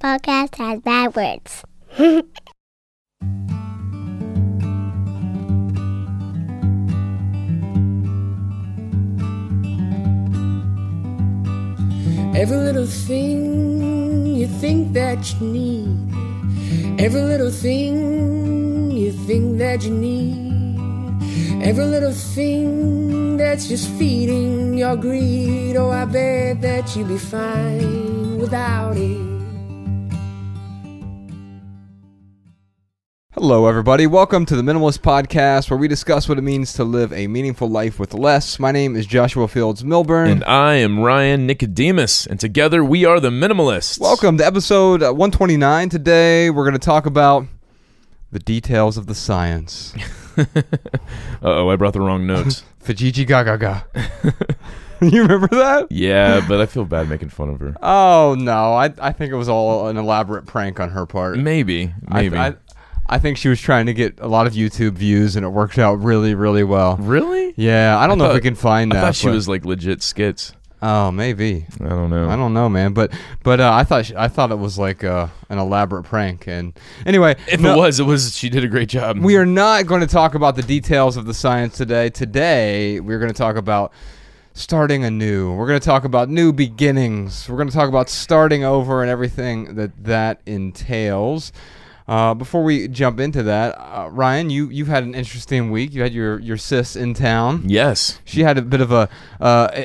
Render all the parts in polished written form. Podcast has bad words. Every little thing you think that you need. Every little thing you think that you need. Every little thing that's just feeding your greed. Oh, I bet that you'd be fine without it. Hello, everybody. Welcome to the Minimalist Podcast, where we discuss what it means to live a meaningful life with less. My name is Joshua Fields Millburn. And I am Ryan Nicodemus, and together we are the Minimalists. Welcome to episode 129. Today, we're going to talk about the details of the science. I brought the wrong notes. Fajiji Gaga. You remember that? Yeah, but I feel bad making fun of her. Oh, no. I think it was all an elaborate prank on her part. Maybe. I think she was trying to get a lot of YouTube views, and it worked out really, really well. Really? Yeah. I don't know if we can find that. I thought she was like legit skits. Oh, maybe. I don't know, man. But I thought it was like an elaborate prank. And anyway, it was. She did a great job. We are not going to talk about the details of the science today. Today, we're going to talk about starting anew. We're going to talk about new beginnings. We're going to talk about starting over and everything that entails. Before we jump into that, Ryan, you've had an interesting week. You had your sis in town. Yes. She had a bit of a...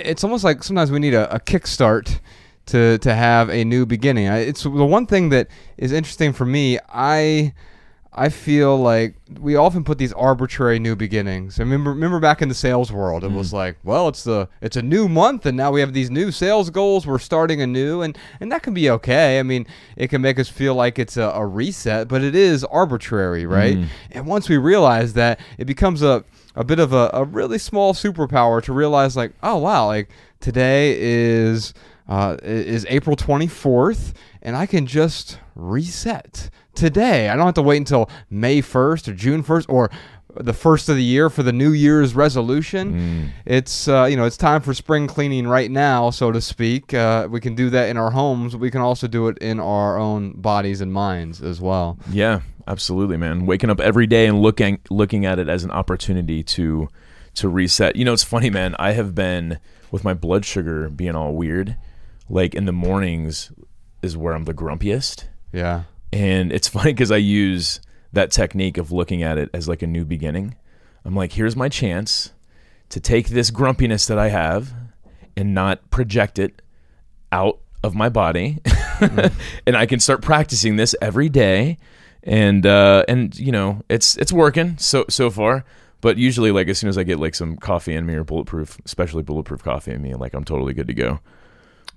it's almost like sometimes we need a kickstart to have a new beginning. It's the one thing that is interesting for me. I feel like we often put these arbitrary new beginnings. I remember back in the sales world, it was like, well, it's a new month, and now we have these new sales goals. We're starting anew, and that can be okay. I mean, it can make us feel like it's a reset, but it is arbitrary, right? And once we realize that, it becomes a bit of a really small superpower to realize, like, oh, wow, like today is April 24th, and I can just reset today. I don't have to wait until May 1st or June 1st or the first of the year for the New Year's resolution. It's it's time for spring cleaning right now, so to speak. We can do that in our homes. But we can also do it in our own bodies and minds as well. Yeah, absolutely, man. Waking up every day and looking at it as an opportunity to reset. It's funny, man. I have been with my blood sugar being all weird. Like in the mornings is where I'm the grumpiest. Yeah. And it's funny because I use that technique of looking at it as like a new beginning. I'm like, here's my chance to take this grumpiness that I have and not project it out of my body. And I can start practicing this every day. And it's working so far. But usually, like, as soon as I get like some coffee in me or especially bulletproof coffee in me, like, I'm totally good to go.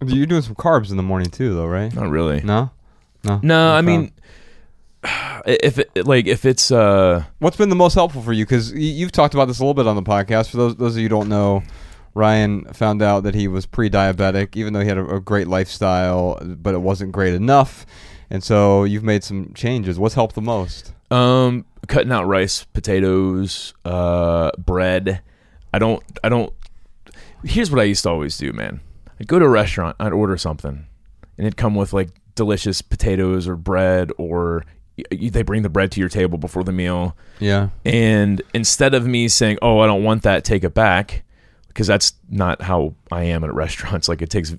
You're doing some carbs in the morning too, though, right? Not really. No. I mean, if it's what's been the most helpful for you? Because you've talked about this a little bit on the podcast. For those of you who don't know, Ryan found out that he was pre-diabetic, even though he had a great lifestyle, but it wasn't great enough. And so you've made some changes. What's helped the most? Cutting out rice, potatoes, bread. I don't. Here's what I used to always do, man. I'd go to a restaurant, I'd order something, and it'd come with like delicious potatoes or bread, or they bring the bread to your table before the meal. Yeah. And instead of me saying, "Oh, I don't want that, take it back," because that's not how I am at restaurants. Like it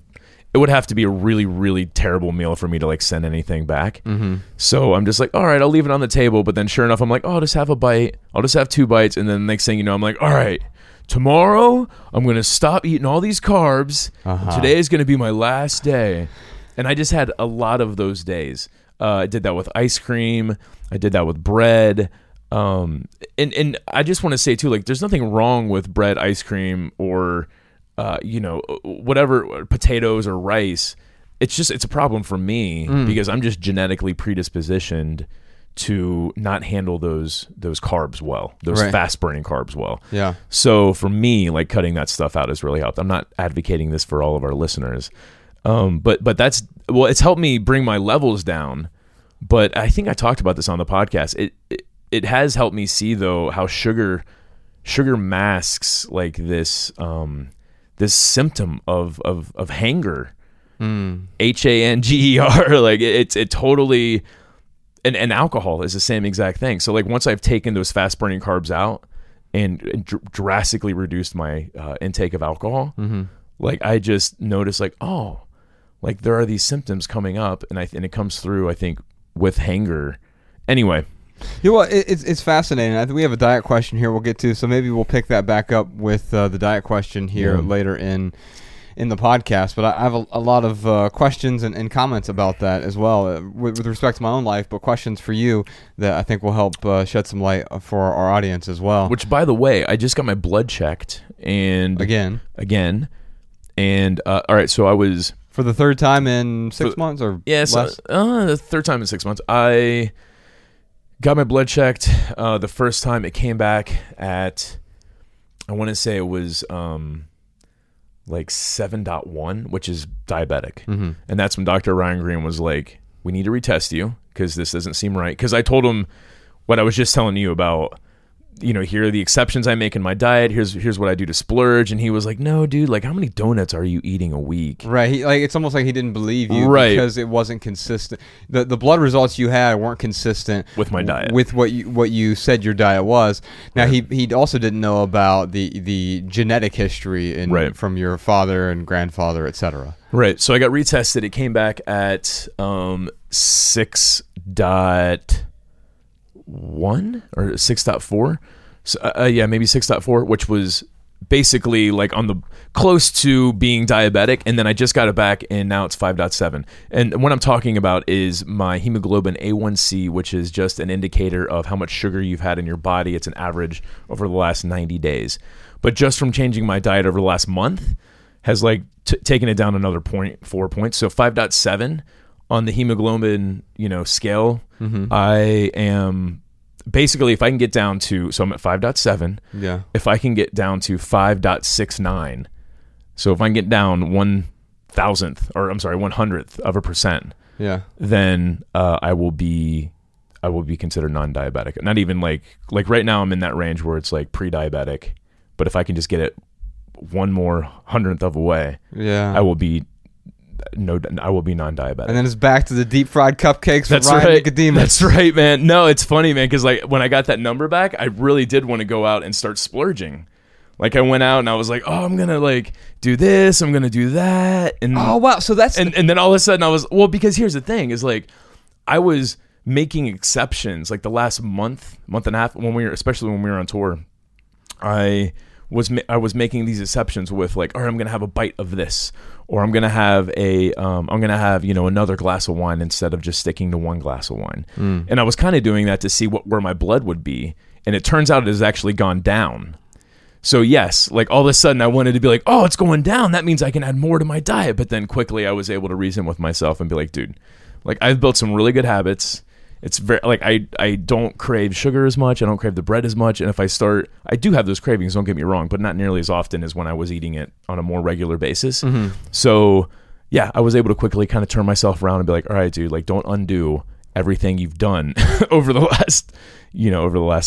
would have to be a really, really terrible meal for me to like send anything back. Mm-hmm. So I'm just like, all right, I'll leave it on the table. But then sure enough, I'm like, oh, I'll just have a bite. I'll just have two bites. And then the next thing you know, I'm like, all right, tomorrow I'm going to stop eating all these carbs. Uh-huh. Today is going to be my last day. And I just had a lot of those days. I did that with ice cream. I did that with bread. And I just want to say too, like, there's nothing wrong with bread, ice cream, or whatever, potatoes or rice. It's a problem for me because I'm just genetically predispositioned to not handle those carbs well, those right. fast burning carbs well. Yeah. So for me, like, cutting that stuff out has really helped. I'm not advocating this for all of our listeners, but that's, well, it's helped me bring my levels down. But I think I talked about this on the podcast. It has helped me see though how sugar masks like this. This symptom of hanger, Hanger, like it totally, and alcohol is the same exact thing. So like once I've taken those fast burning carbs out and drastically reduced my intake of alcohol, like I just noticed like, oh, like there are these symptoms coming up, and it comes through, I think, with hanger. Anyway. Yeah, well, it's fascinating. I think we have a diet question here we'll get to, so maybe we'll pick that back up with the diet question here later in the podcast. But I have a lot of questions and comments about that as well, with respect to my own life, but questions for you that I think will help shed some light for our audience as well. Which, by the way, I just got my blood checked. And Again. And, all right, so I was... For the third time in 6 months or less? The third time in 6 months. I got my blood checked the first time. It came back at, I want to say it was like 7.1, which is diabetic. Mm-hmm. And that's when Dr. Ryan Green was like, we need to retest you because this doesn't seem right. Because I told him what I was just telling you about, you know, here are the exceptions I make in my diet. Here's what I do to splurge. And he was like, no, dude, like how many donuts are you eating a week? Right. He, like, it's almost like he didn't believe you because it wasn't consistent. The blood results you had weren't consistent with my diet, with what you said your diet was. Now he also didn't know about the genetic history from your father and grandfather, et cetera. Right. So I got retested. It came back at 6.1 or 6.4, so maybe 6.4, which was basically like on the close to being diabetic. And then I just got it back, and now it's 5.7. and what I'm talking about is my hemoglobin A1C, which is just an indicator of how much sugar you've had in your body. It's an average over the last 90 days, but just from changing my diet over the last month has like taken it down another 0.4 points. So 5.7 on the hemoglobin, scale. I am basically, if I can get down to, so I'm at 5.7. Yeah. If I can get down to 5.69, so if I can get down 1/100th of a percent, then I will be considered non-diabetic. Not even like right now I'm in that range where it's like pre-diabetic, but if I can just get it one more 100th of a way, I will be non-diabetic. And then it's back to the deep fried cupcakes with Ryan Nicodemus. That's right, man. No, it's funny, man, because like when I got that number back, I really did want to go out and start splurging. Like I went out and I was like, oh, I'm gonna like do this, I'm gonna do that, and oh wow, so that's and then all of a sudden I was because here's the thing is like I was making exceptions like the last month and a half when we were on tour. I was making these exceptions with like, all right, I'm gonna have a bite of this, or I'm gonna have another glass of wine instead of just sticking to one glass of wine. And I was kind of doing that to see where my blood would be, and it turns out it has actually gone down. So yes, like all of a sudden I wanted to be like, oh, it's going down, that means I can add more to my diet. But then quickly I was able to reason with myself and be like, dude, like I've built some really good habits. It's very like I don't crave sugar as much. I don't crave the bread as much. And if I do have those cravings, don't get me wrong, but not nearly as often as when I was eating it on a more regular basis. Mm-hmm. So yeah, I was able to quickly kind of turn myself around and be like, all right, dude, like don't undo everything you've done over the last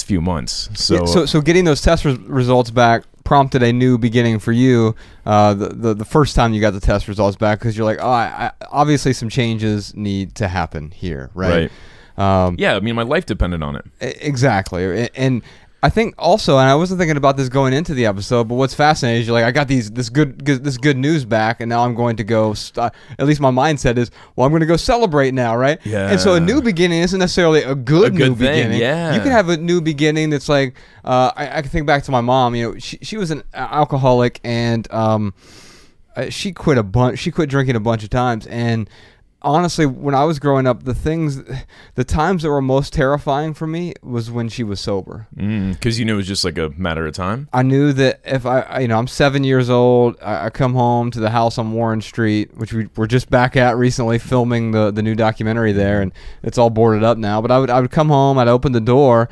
few months. So so getting those test results back prompted a new beginning for you the first time you got the test results back, because you're like, oh, obviously some changes need to happen here, right? Yeah, I mean, my life depended on it. Exactly. And I think also, and I wasn't thinking about this going into the episode, but what's fascinating is you're like, I got this good news back, and now I'm going to go, at least my mindset is, well, I'm going to go celebrate now, right? Yeah. And so a new beginning isn't necessarily a good new beginning. Yeah. You can have a new beginning that's like, I can think back to my mom, she was an alcoholic, and she quit drinking a bunch of times, and honestly, when I was growing up, the times that were most terrifying for me was when she was sober. Because you knew it was just like a matter of time? I knew that if I'm 7 years old, I come home to the house on Warren Street, which we were just back at recently filming the new documentary there, and it's all boarded up now. But I would come home, I'd open the door,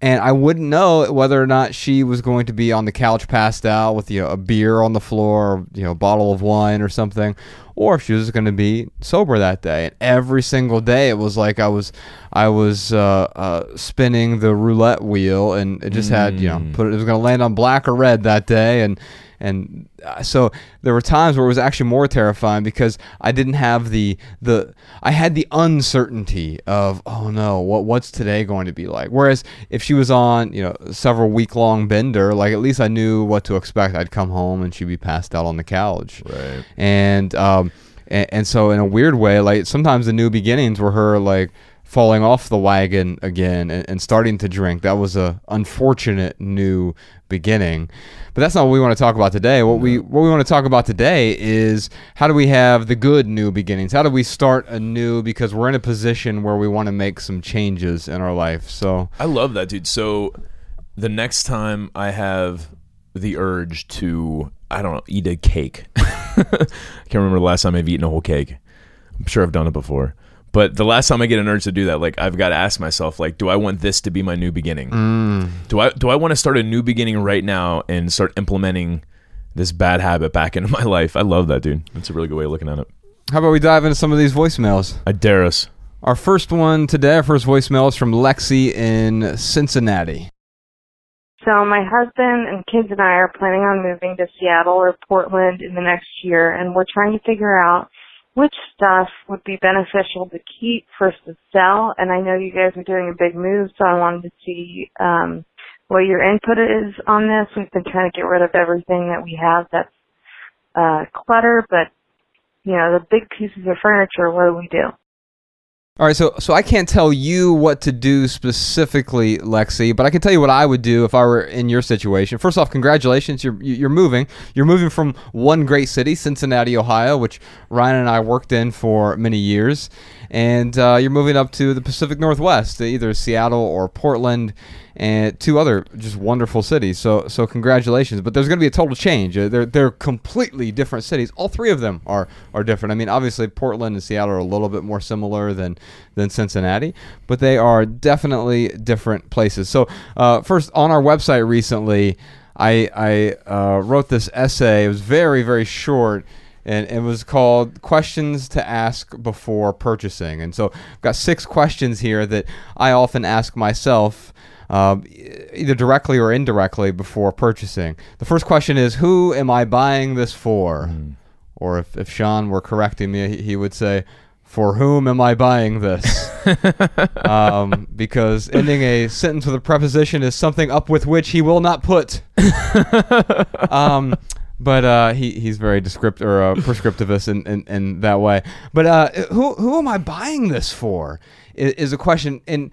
and I wouldn't know whether or not she was going to be on the couch passed out with a beer on the floor, or a bottle of wine or something, or if she was going to be sober that day. And every single day it was like I was spinning the roulette wheel, and it just had, it was going to land on black or red that day. And so there were times where it was actually more terrifying because I didn't have I had the uncertainty of, oh no, what's today going to be like? Whereas if she was on, several week-long bender, like at least I knew what to expect. I'd come home and she'd be passed out on the couch. Right. And so in a weird way, like sometimes the new beginnings were her like falling off the wagon again and starting to drink. That was a unfortunate new beginning. But that's not what we want to talk about today. What we want to talk about today is, how do we have the good new beginnings? How do we start anew, because we're in a position where we want to make some changes in our life. So I love that, dude. So the next time I have the urge to, I don't know, eat a cake. I can't remember the last time I've eaten a whole cake. I'm sure I've done it before. But the last time I get an urge to do that, like I've got to ask myself, like, do I want this to be my new beginning? Do I want to start a new beginning right now and start implementing this bad habit back into my life? I love that, dude. That's a really good way of looking at it. How about we dive into some of these voicemails? I dare us. Our first one today, our first voicemail is from Lexi in Cincinnati. So my husband and kids and I are planning on moving to Seattle or Portland in the next year, and we're trying to figure out which stuff would be beneficial to keep versus to sell. And I know you guys are doing a big move, so I wanted to see what your input is on this. We've been trying to get rid of everything that we have that's clutter, but, the big pieces of furniture, what do we do? All right, so I can't tell you what to do specifically, Lexi, but I can tell you what I would do if I were in your situation. First off, congratulations, you're moving. You're moving from one great city, Cincinnati, Ohio, which Ryan and I worked in for many years, and you're moving up to the Pacific Northwest, either Seattle or Portland, and two other just wonderful cities. So congratulations. But there's going to be a total change. They're completely different cities. All three of them are different. I mean, obviously Portland and Seattle are a little bit more similar than Cincinnati, but they are definitely different places. So first, on our website recently, I wrote this essay. It was very, very short, and it was called Questions to Ask Before Purchasing. And so I've got 6 questions here that I often ask myself, either directly or indirectly, before purchasing. The first question is, who am I buying this for? Or if Sean were correcting me, he would say, for whom am I buying this? Because ending a sentence with a preposition is something up with which he will not put. But he's very descriptive or prescriptivist in that way. But who am I buying this for is a question. And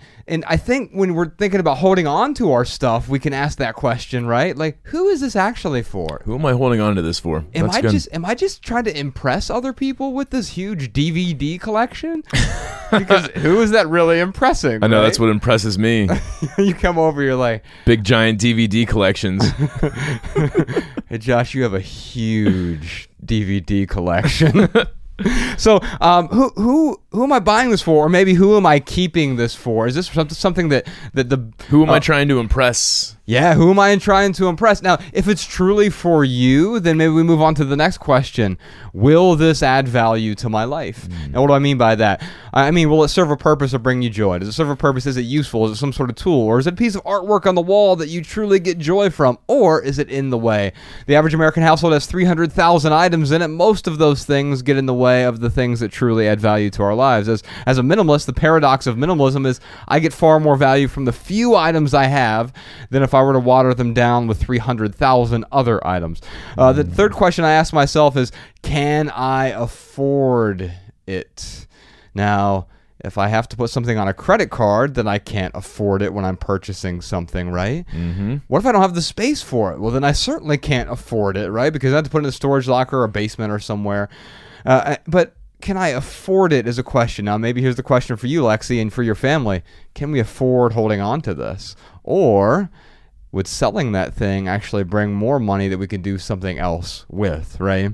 I think when we're thinking about holding on to our stuff, we can ask that question, right? Like, who is this actually for? Who am I holding on to this for? Am I just trying to impress other people with this huge DVD collection? Because who is that really impressing? I know, right? That's what impresses me. You come over, you're like, big giant DVD collections. Hey, Josh, you have a huge DVD collection. So who am I buying this for? Or maybe who am I keeping this for? Is this something that who am I trying to impress? Yeah, who am I trying to impress? Now, if it's truly for you, then maybe we move on to the next question. Will this add value to my life? Now, what do I mean by that? I mean, will it serve a purpose or bring you joy? Does it serve a purpose? Is it useful? Is it some sort of tool? Or is it a piece of artwork on the wall that you truly get joy from? Or is it in the way? The average American household has 300,000 items in it. Most of those things get in the way of the things that truly add value to our lives. As a minimalist, the paradox of minimalism is I get far more value from the few items I have than if I were to water them down with 300,000 other items. The third question I ask myself is, can I afford it? Now, if I have to put something on a credit card, then I can't afford it when I'm purchasing something, right? Mm-hmm. What if I don't have the space for it? Well, then I certainly can't afford it, right? Because I have to put it in a storage locker or a basement or somewhere. But can I afford it is a question. Now, maybe here's the question for you, Lexi, and for your family. Can we afford holding on to this? Or would selling that thing actually bring more money that we can do something else with, right?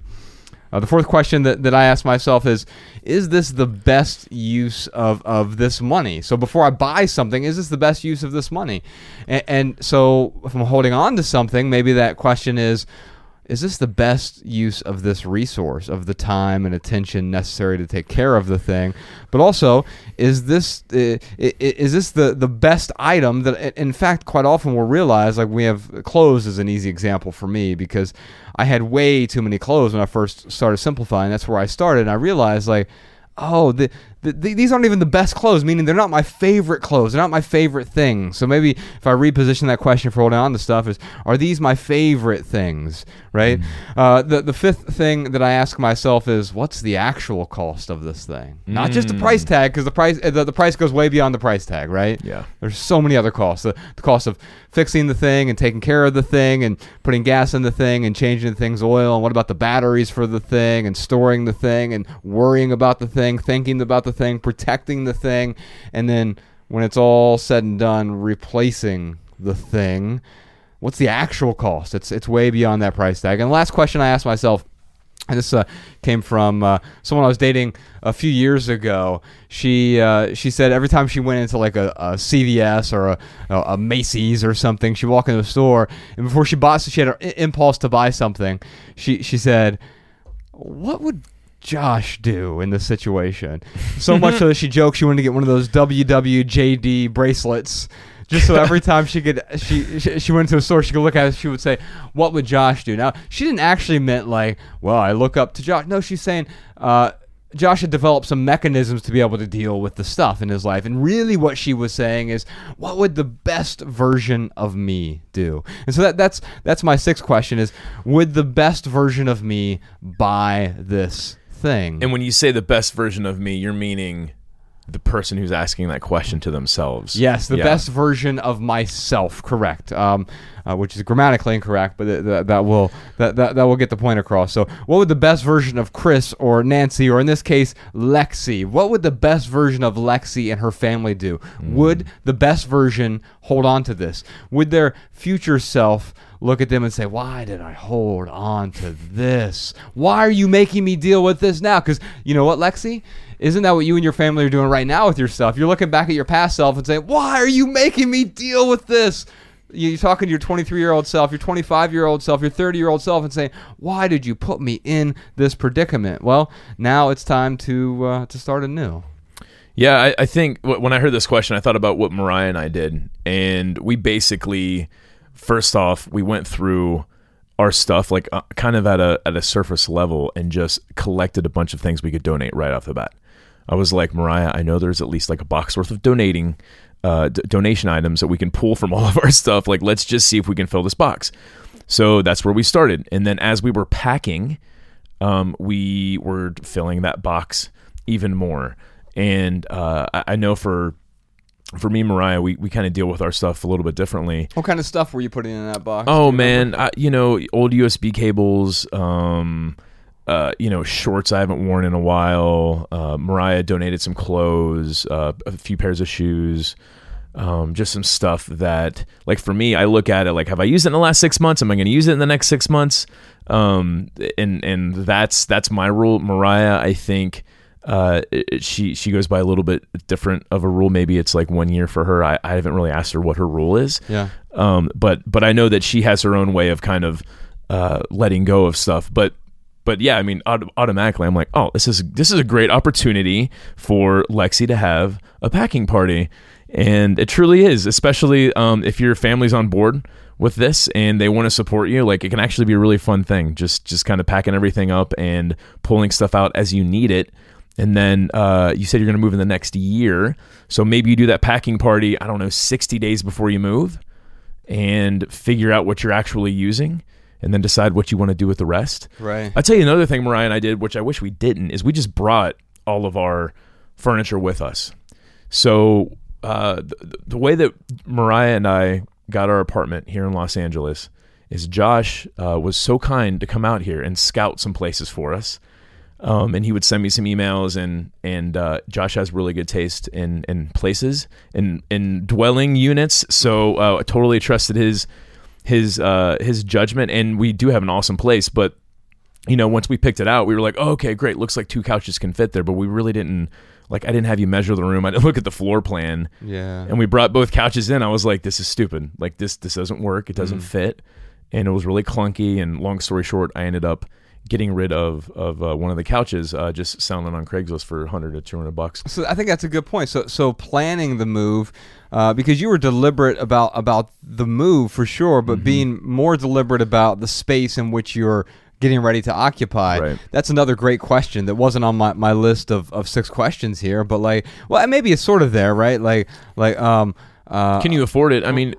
The fourth question that I ask myself is this the best use of this money? So before I buy something, is this the best use of this money? And so if I'm holding on to something, maybe that question is, is this the best use of this resource, of the time and attention necessary to take care of the thing? But also, is this the best item that, in fact, quite often we'll realize, like we have clothes as an easy example for me, because I had way too many clothes when I first started simplifying. That's where I started. And I realized, like, oh, these aren't even the best clothes, meaning they're not my favorite clothes. They're not my favorite thing. So maybe if I reposition that question for holding on to stuff is, are these my favorite things, right? Mm. The fifth thing that I ask myself is, what's the actual cost of this thing? Mm. Not just the price tag, because the price goes way beyond the price tag, right? Yeah. There's so many other costs. The cost of fixing the thing and taking care of the thing and putting gas in the thing and changing the thing's oil. And what about the batteries for the thing and storing the thing and worrying about the thing, thinking about the thing, protecting the thing, and then when it's all said and done, replacing the thing. What's the actual cost? It's way beyond that price tag. And the last question I asked myself, and this came from someone I was dating a few years ago. She said every time she went into like a CVS or a Macy's or something, she'd walk into a store, and before she bought, so she had an impulse to buy something. She said, "What would Josh do in this situation?" So much so that she joked she wanted to get one of those WWJD bracelets, just so every time she went to a store, she could look at it, she would say, "What would Josh do?" Now, she didn't actually meant like, well, I look up to Josh. No, she's saying Josh had developed some mechanisms to be able to deal with the stuff in his life. And really what she was saying is, what would the best version of me do? And so that's my sixth question is, would the best version of me buy this thing? And when you say the best version of me, you're meaning the person who's asking that question to themselves. Yes, the best version of myself, correct. Which is grammatically incorrect, but that will get the point across. So what would the best version of Chris or Nancy, or in this case, Lexi, what would the best version of Lexi and her family do? Mm. Would the best version hold on to this? Would their future self look at them and say, why did I hold on to this? Why are you making me deal with this now? Because you know what, Lexi? Isn't that what you and your family are doing right now with your stuff? You're looking back at your past self and saying, why are you making me deal with this? You're talking to your 23-year-old self, your 25-year-old self, your 30-year-old self and saying, why did you put me in this predicament? Well, now it's time to start anew. Yeah, I think when I heard this question, I thought about what Mariah and I did. And we basically, first off, we went through our stuff like kind of at a surface level and just collected a bunch of things we could donate right off the bat. I was like, Mariah, I know there's at least like a box worth of donation items that we can pull from all of our stuff. Like, let's just see if we can fill this box. So that's where we started. And then as we were packing, we were filling that box even more. And I know for me, Mariah, we kind of deal with our stuff a little bit differently. What kind of stuff were you putting in that box? Oh, man, old USB cables, shorts I haven't worn in a while. Mariah donated some clothes, a few pairs of shoes, just some stuff that, like for me, I look at it like, have I used it in the last 6 months? Am I going to use it in the next 6 months? And that's my rule. Mariah, I think, she goes by a little bit different of a rule. Maybe it's like 1 year for her. I haven't really asked her what her rule is. Yeah. But I know that she has her own way of kind of letting go of stuff. But yeah, I mean, automatically I'm like, oh, this is a great opportunity for Lexi to have a packing party, and it truly is. Especially if your family's on board with this and they want to support you, like it can actually be a really fun thing. Just kind of packing everything up and pulling stuff out as you need it. And then you said you're going to move in the next year. So maybe you do that packing party, I don't know, 60 days before you move and figure out what you're actually using and then decide what you want to do with the rest. Right. I'll tell you another thing Mariah and I did, which I wish we didn't, is we just brought all of our furniture with us. So the way that Mariah and I got our apartment here in Los Angeles is Josh was so kind to come out here and scout some places for us. And he would send me some emails, and Josh has really good taste in places and in dwelling units. So I totally trusted his judgment, and we do have an awesome place. But you know, once we picked it out, we were like, oh, okay, great. Looks like two couches can fit there, but we really didn't. Like, I didn't have you measure the room. I didn't look at the floor plan. Yeah. And we brought both couches in. I was like, this is stupid. Like this doesn't work. It doesn't fit. and it was really clunky. And long story short, I ended up getting rid of one of the couches, just selling it on Craigslist for $100 to $200. So I think that's a good point. So planning the move, because you were deliberate about the move for sure, but being more deliberate about the space in which you're getting ready to occupy. Right. That's another great question that wasn't on my list of six questions here, but maybe it's sort of there, right? Can you afford it? I mean,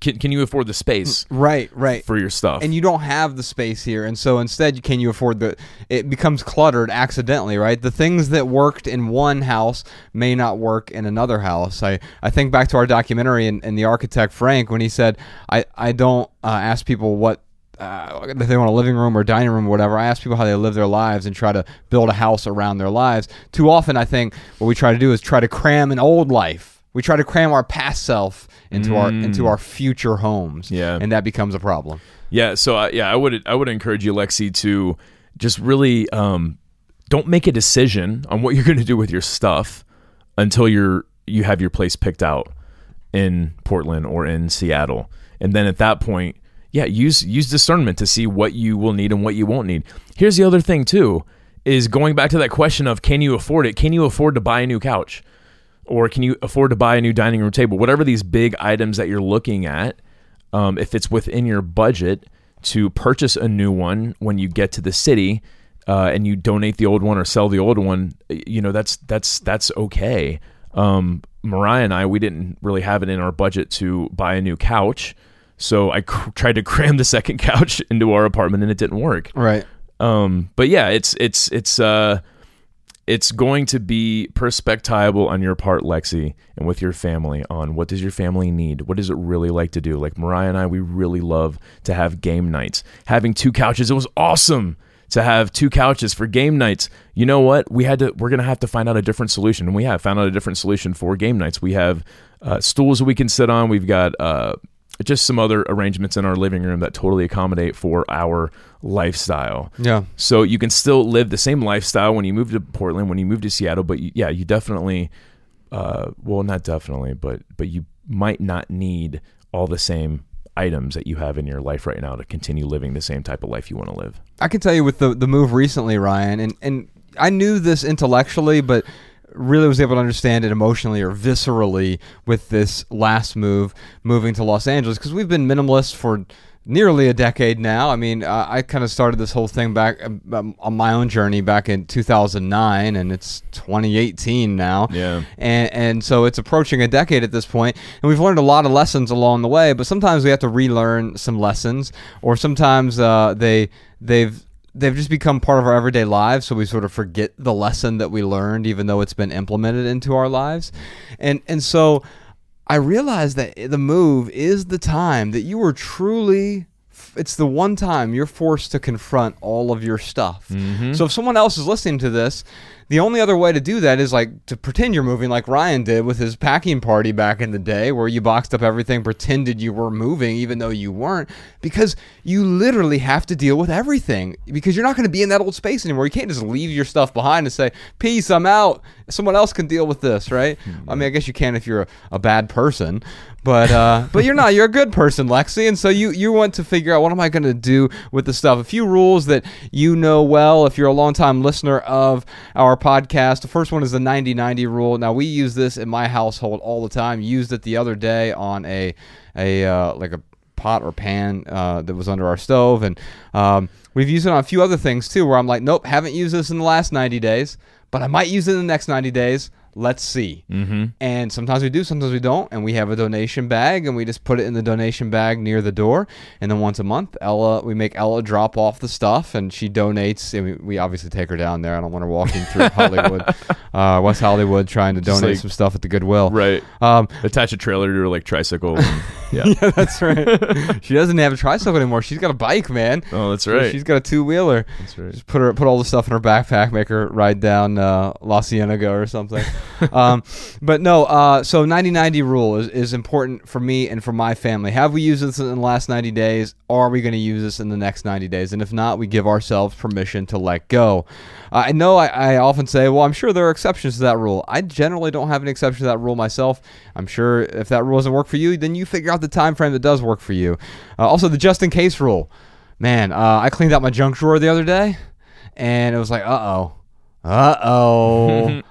can you afford the space? Right. For your stuff. And you don't have the space here. And so instead, can you afford it becomes cluttered accidentally, right? The things that worked in one house may not work in another house. I think back to our documentary and the architect, Frank, when he said, I don't ask people what, if they want a living room or dining room or whatever. I ask people how they live their lives and try to build a house around their lives. Too often, I think what we try to do is try to cram an old life. We try to cram our past self into our future homes, and that becomes a problem. Yeah, so I would encourage you, Lexi, to just really don't make a decision on what you're going to do with your stuff until you have your place picked out in Portland or in Seattle, and then at that point, use discernment to see what you will need and what you won't need. Here's the other thing too: is going back to that question of can you afford it? Can you afford to buy a new couch? Or can you afford to buy a new dining room table? Whatever these big items that you're looking at, if it's within your budget to purchase a new one when you get to the city, and you donate the old one or sell the old one, that's okay. Mariah and I, we didn't really have it in our budget to buy a new couch, so I tried to cram the second couch into our apartment, and it didn't work. Right. But yeah, it's going to be perspectival on your part, Lexi, and with your family on what does your family need? What does it really like to do? Like Mariah and I, we really love to have game nights. Having two couches, it was awesome to have two couches for game nights. You know what? We're going to have to find out a different solution. And we have found out a different solution for game nights. We have stools that we can sit on. We've got just some other arrangements in our living room that totally accommodate for our lifestyle. Yeah. So you can still live the same lifestyle when you move to Portland, when you move to Seattle, but you definitely, well, not definitely, but you might not need all the same items that you have in your life right now to continue living the same type of life you want to live. I can tell you with the move recently, Ryan, and I knew this intellectually, but really was able to understand it emotionally or viscerally with this last move, moving to Los Angeles, because we've been minimalists for nearly a decade now. I mean, I kind of started this whole thing back on my own journey back in 2009, and it's 2018 now. Yeah. And so it's approaching a decade at this point, and we've learned a lot of lessons along the way, but sometimes we have to relearn some lessons, or sometimes they've just become part of our everyday lives, so we sort of forget the lesson that we learned, even though it's been implemented into our lives. And so I realized that the move is the time that you were truly, it's the one time you're forced to confront all of your stuff. Mm-hmm. So if someone else is listening to this, the only other way to do that is like to pretend you're moving, like Ryan did with his packing party back in the day, where you boxed up everything, pretended you were moving even though you weren't, because you literally have to deal with everything, because you're not going to be in that old space anymore. You can't just leave your stuff behind and say, peace, I'm out. Someone else can deal with this, right? Mm-hmm. I mean, I guess you can if you're a bad person, but you're not. You're a good person, Lexi, and so you want to figure out, what am I going to do with the stuff? A few rules that you know well if you're a long-time listener of our podcast. The first one is the 90-90 rule. Now, we use this in my household all the time. Used it the other day on a pot or pan that was under our stove, and we've used it on a few other things too, where I'm like, nope, haven't used this in the last 90 days, but I might use it in the next 90 days. Let's see. Mm-hmm. And sometimes we do, sometimes we don't, and we have a donation bag, and we just put it in the donation bag near the door, and then once a month, we make Ella drop off the stuff, and she donates, and we obviously take her down there. I don't want her walking through Hollywood, West Hollywood, trying to donate some stuff at the Goodwill. Right. Attach a trailer to her, tricycle. And, yeah. Yeah, that's right. She doesn't have a tricycle anymore. She's got a bike, man. Oh, that's right. She's got a two-wheeler. That's right. Just put all the stuff in her backpack, make her ride down La Cienega or something. But no, so 90-90 rule is important for me and for my family. Have we used this in the last 90 days? Are we going to use this in the next 90 days? And if not, we give ourselves permission to let go. I know I often say, well, I'm sure there are exceptions to that rule. I generally don't have an exception to that rule myself. I'm sure if that rule doesn't work for you, then you figure out the time frame that does work for you. Also, the just-in-case rule. Man, I cleaned out my junk drawer the other day, and it was like, uh-oh.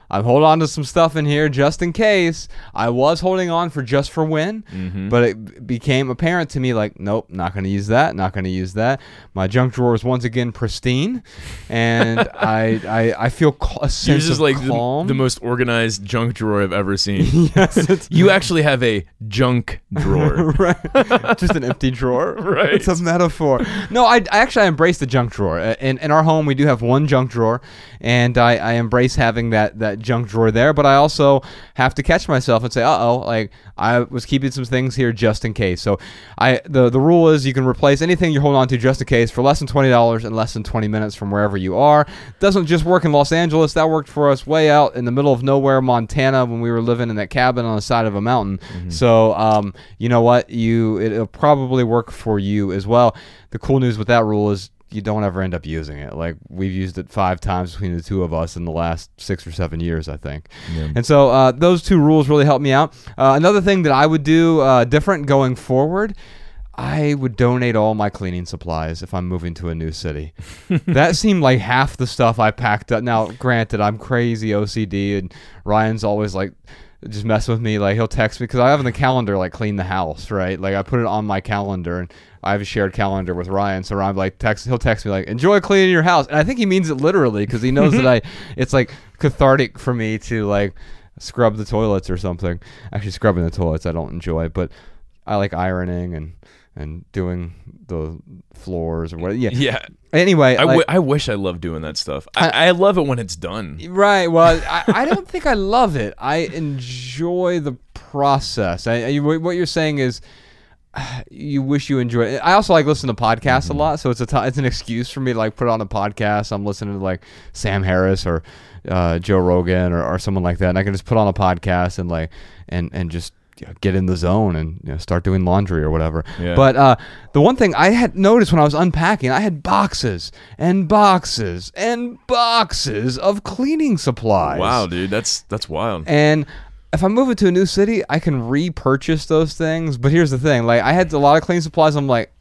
I'm holding on to some stuff in here just in case. I was holding on for just for when, but it became apparent to me like, nope, not going to use that, not going to use that. My junk drawer is once again pristine, and I feel a sense You're just of like calm. The most organized junk drawer I've ever seen. Yes, it's you actually have a junk drawer. Right. Just an empty drawer. Right. It's a metaphor. No, I actually embrace the junk drawer. In our home, we do have one junk drawer, and I embrace having that junk drawer there, but I also have to catch myself and say, like I was keeping some things here just in case. So the rule is you can replace anything you hold on to just in case for less than $20 and less than 20 minutes from wherever you are. Doesn't just work in Los Angeles. That worked for us way out in the middle of nowhere, Montana, when we were living in that cabin on the side of a mountain. So you know what? It'll probably work for you as well. The cool news with that rule is you don't ever end up using it. Like we've used it 5 times between the two of us in the last 6 or 7 years, I think. Yeah. And so those two rules really helped me out. Another thing that I would do different going forward, I would donate all my cleaning supplies if I'm moving to a new city. That seemed like half the stuff I packed up. Now, granted, I'm crazy OCD, and Ryan's always like, just mess with me, like he'll text me because I have in the calendar like clean the house, right? Like I put it on my calendar, and I have a shared calendar with Ryan, so Ryan like he'll text me like enjoy cleaning your house, and I think he means it literally because he knows that it's like cathartic for me to like scrub the toilets or something. Actually, scrubbing the toilets I don't enjoy, but I like ironing and doing the floors or whatever. Yeah. Anyway, I wish I loved doing that stuff. I love it when it's done. Right. Well, I don't think I love it. I enjoy the process. What you're saying is you wish you enjoyed it. I also like listen to podcasts a lot, so it's an excuse for me to like put on a podcast. I'm listening to like Sam Harris or Joe Rogan or someone like that, and I can just put on a podcast and like and just get in the zone and start doing laundry or whatever. Yeah. But the one thing I had noticed when I was unpacking, I had boxes and boxes and boxes of cleaning supplies. Wow, dude, that's wild. And if I'm moving to a new city, I can repurchase those things. But here's the thing: like I had a lot of cleaning supplies. I'm like,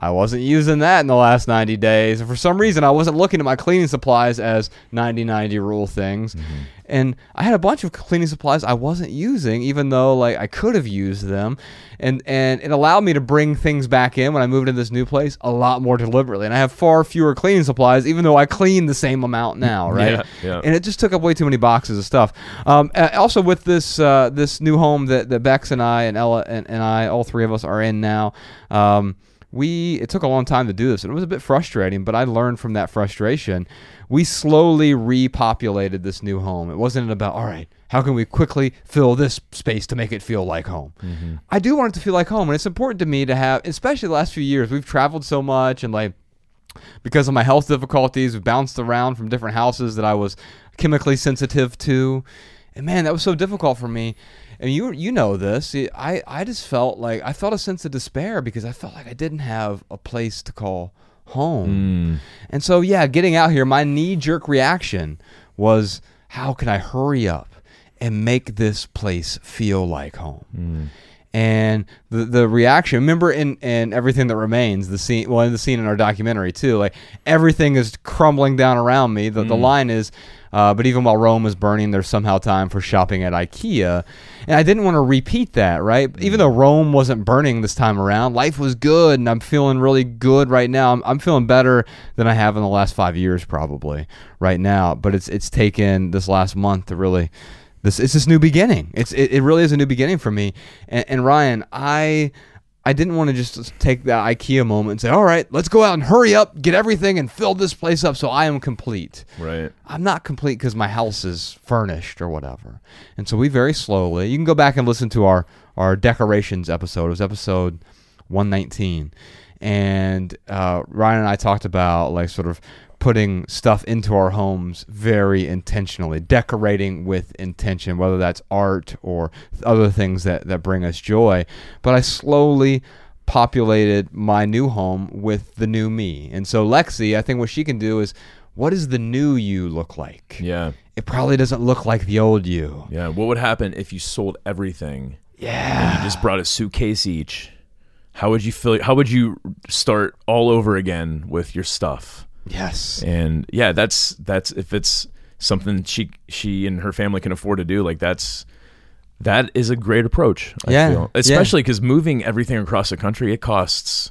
I wasn't using that in the last 90 days. And for some reason, I wasn't looking at my cleaning supplies as 90-90 rule things. And I had a bunch of cleaning supplies I wasn't using, even though like I could have used them. And it allowed me to bring things back in when I moved into this new place a lot more deliberately. And I have far fewer cleaning supplies, even though I clean the same amount now, right? Yeah. And it just took up way too many boxes of stuff. Also, with this new home that Bex and I and Ella and I, all three of us are in now, it took a long time to do this, and it was a bit frustrating, but I learned from that frustration. We slowly repopulated this new home. It wasn't about, all right, how can we quickly fill this space to make it feel like home? I do want it to feel like home, and it's important to me to have, especially the last few years, we've traveled so much, and like because of my health difficulties, we bounced around from different houses that I was chemically sensitive to, and man, that was so difficult for me. And you know this. I just felt like I felt a sense of despair because I felt like I didn't have a place to call home. And so, yeah, getting out here, my knee-jerk reaction was, how can I hurry up and make this place feel like home? And the reaction, remember in Everything That Remains, the scene in our documentary too, like everything is crumbling down around me. The line is, but even while Rome is burning, there's somehow time for shopping at IKEA. And I didn't want to repeat that, right? Even though Rome wasn't burning this time around, life was good, and I'm feeling really good right now. I'm feeling better than I have in the last 5 years probably right now. But it's taken this last month to really... It's this new beginning. It really is a new beginning for me. And Ryan, I didn't want to just take that IKEA moment and say, all right, let's go out and hurry up, get everything, and fill this place up so I am complete. Right. I'm not complete because my house is furnished or whatever. And so we very slowly, you can go back and listen to our decorations episode. It was episode 119. And Ryan and I talked about like sort of putting stuff into our homes very intentionally, decorating with intention, whether that's art or other things that bring us joy. But I slowly populated my new home with the new me. And so Lexi, I think what she can do is, what does the new you look like? Yeah. It probably doesn't look like the old you. Yeah. What would happen if you sold everything? Yeah. And you just brought a suitcase each. How would you feel? How would you start all over again with your stuff? Yes. And yeah, that's if it's something she and her family can afford to do, like that is a great approach. I feel. Especially because moving everything across the country, it costs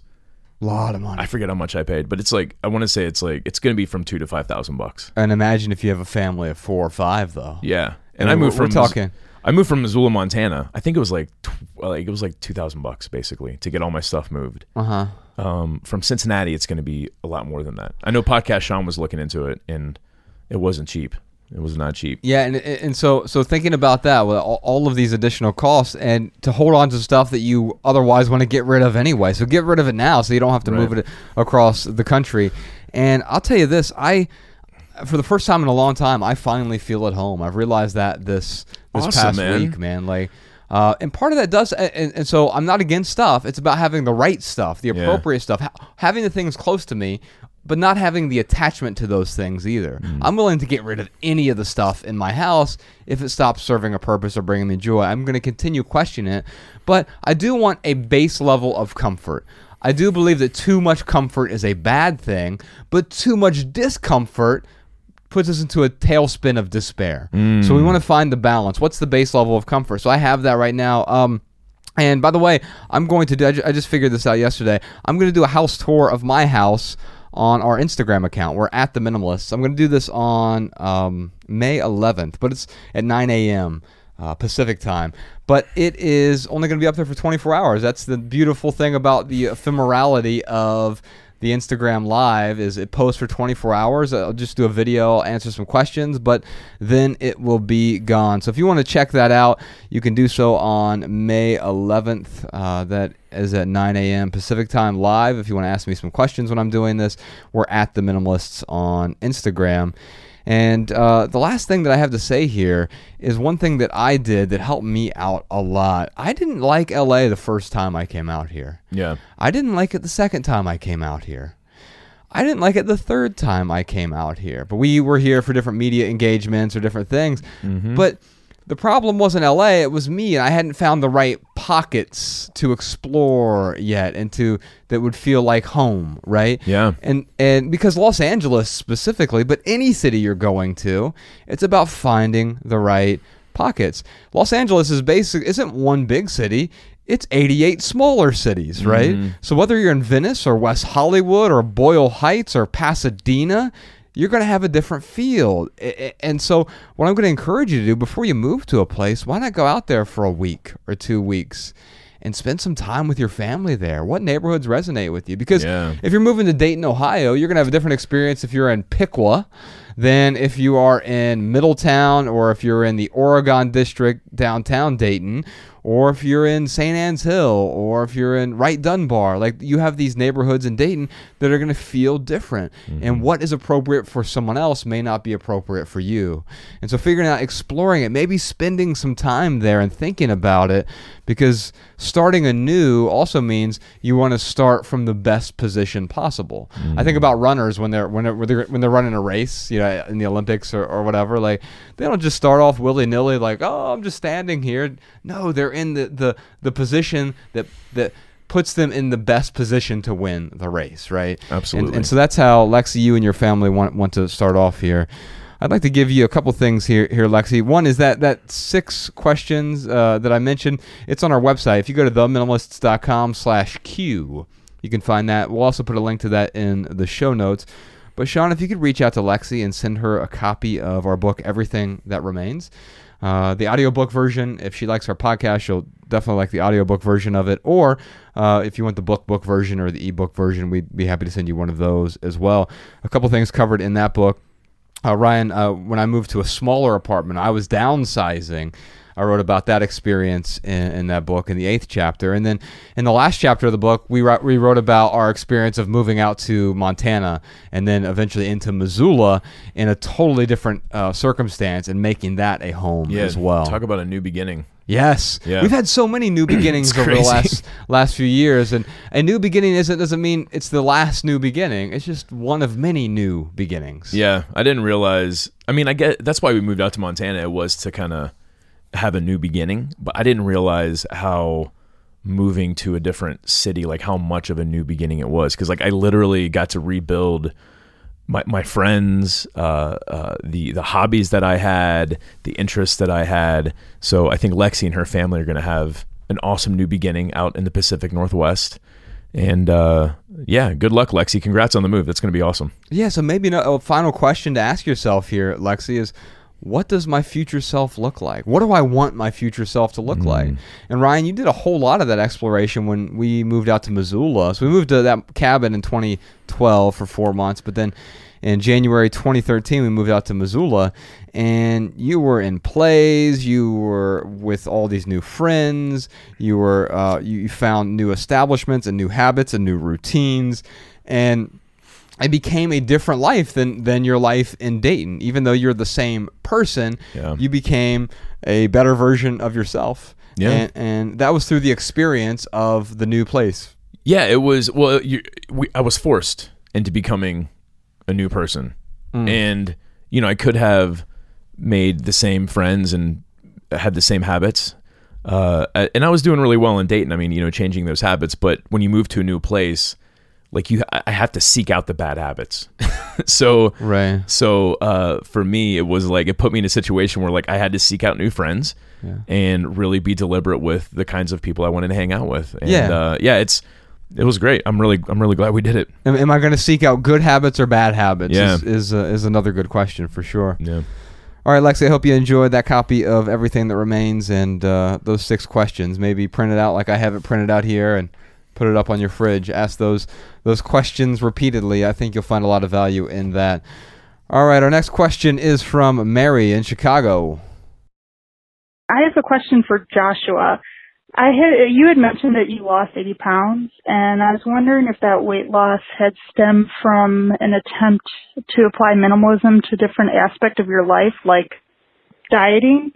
a lot of money. I forget how much I paid, but it's like, I want to say it's going to be from $2,000 to $5,000. And imagine if you have a family of 4 or 5 though. Yeah. And I moved from Missoula, Montana. I think it was like $2,000 basically to get all my stuff moved. Uh-huh. From Cincinnati, it's going to be a lot more than that. I know Podcast Sean was looking into it, and it wasn't cheap. It was not cheap. Yeah, and so thinking about that, with all of these additional costs, and to hold on to stuff that you otherwise want to get rid of anyway. So get rid of it now, so you don't have to move it across the country. And I'll tell you this, for the first time in a long time, I finally feel at home. I've realized that this past week, man. Like. And part of that does, and so I'm not against stuff. It's about having the right stuff, the appropriate stuff, having the things close to me, but not having the attachment to those things either. Mm. I'm willing to get rid of any of the stuff in my house if it stops serving a purpose or bringing me joy. I'm going to continue questioning it, but I do want a base level of comfort. I do believe that too much comfort is a bad thing, but too much discomfort puts us into a tailspin of despair. Mm. So we want to find the balance. What's the base level of comfort? So I have that right now. And by the way, I'm going to do, I just figured this out yesterday. I'm going to do a house tour of my house on our Instagram account. We're at The Minimalists. I'm going to do this on May 11th, but it's at 9 a.m. Pacific time. But it is only going to be up there for 24 hours. That's the beautiful thing about the ephemerality of the Instagram Live, is it posts for 24 hours. I'll just do a video, I'll answer some questions, but then it will be gone. So if you want to check that out, you can do so on May 11th. That is at 9 a.m. Pacific time live. If you want to ask me some questions when I'm doing this, we're at The Minimalists on Instagram. And the last thing that I have to say here is one thing that I did that helped me out a lot. I didn't like LA the first time I came out here. Yeah. I didn't like it the second time I came out here. I didn't like it the third time I came out here. But we were here for different media engagements or different things. Mm-hmm. But the problem wasn't LA, it was me, and I hadn't found the right pockets to explore yet and that would feel like home, right? Yeah. And because Los Angeles specifically, but any city you're going to, it's about finding the right pockets. Los Angeles isn't one big city. It's 88 smaller cities, right? Mm-hmm. So whether you're in Venice or West Hollywood or Boyle Heights or Pasadena, you're going to have a different feel. And so what I'm going to encourage you to do before you move to a place, why not go out there for a week or 2 weeks and spend some time with your family there? What neighborhoods resonate with you? Because if you're moving to Dayton, Ohio, you're going to have a different experience if you're in Piqua than if you are in Middletown, or if you're in the Oregon District, downtown Dayton, or if you're in St. Anne's Hill, or if you're in Wright Dunbar. Like, you have these neighborhoods in Dayton that are going to feel different. Mm-hmm. And what is appropriate for someone else may not be appropriate for you. And so figuring out, exploring it, maybe spending some time there and thinking about it, because starting anew also means you want to start from the best position possible. Mm-hmm. I think about runners when they're running a race, you know, in the Olympics or whatever. Like, they don't just start off willy-nilly like, oh, I'm just standing here. No, they're in the position that puts them in the best position to win the race, right? Absolutely. And so that's how, Lexi, you and your family want to start off here. I'd like to give you a couple things here, Lexi. One is that 6 questions that I mentioned. It's on our website. If you go to theminimalists.com/Q, you can find that. We'll also put a link to that in the show notes. But Sean, if you could reach out to Lexi and send her a copy of our book, Everything That Remains. The audiobook version, if she likes our podcast, she'll definitely like the audiobook version of it. Or if you want the book version or the ebook version, we'd be happy to send you one of those as well. A couple things covered in that book. Ryan, when I moved to a smaller apartment, I was downsizing. I wrote about that experience in that book in the 8th chapter. And then in the last chapter of the book, we wrote about our experience of moving out to Montana and then eventually into Missoula in a totally different circumstance and making that a home as well. Talk about a new beginning. Yes. Yeah. We've had so many new beginnings over the last few years. And a new beginning doesn't mean it's the last new beginning. It's just one of many new beginnings. Yeah. I didn't realize. I mean, I get that's why we moved out to Montana. It was to kind of have a new beginning. But I didn't realize how moving to a different city, like how much of a new beginning it was. Because like I literally got to rebuild my friends, the hobbies that I had, the interests that I had. So I think Lexi and her family are going to have an awesome new beginning out in the Pacific Northwest. And yeah, good luck, Lexi. Congrats on the move. That's going to be awesome. Yeah, so maybe a final question to ask yourself here, Lexi, is what does my future self look like? What do I want my future self to look like? And Ryan, you did a whole lot of that exploration when we moved out to Missoula. So we moved to that cabin in 2012 for 4 months, but then in January 2013, we moved out to Missoula, and you were in plays, you were with all these new friends, you were you found new establishments and new habits and new routines, and it became a different life than your life in Dayton. Even though you're the same person, you became a better version of yourself. Yeah. And that was through the experience of the new place. Yeah, it was. Well, I was forced into becoming a new person. And, you know, I could have made the same friends and had the same habits. And I was doing really well in Dayton. I mean, you know, changing those habits. But when you move to a new place, like I have to seek out the bad habits. So for me, it was like, it put me in a situation where like I had to seek out new friends and really be deliberate with the kinds of people I wanted to hang out with. And it was great. I'm really glad we did it. Am I going to seek out good habits or bad habits? Yeah. Is another good question for sure. Yeah. All right, Lexi, I hope you enjoyed that copy of Everything That Remains and those 6 questions. Maybe print it out like I have it printed out here and put it up on your fridge. Ask those questions repeatedly. I think you'll find a lot of value in that. All right, our next question is from Mary in Chicago. I have a question for Joshua. You had mentioned that you lost 80 pounds, and I was wondering if that weight loss had stemmed from an attempt to apply minimalism to different aspects of your life, like dieting.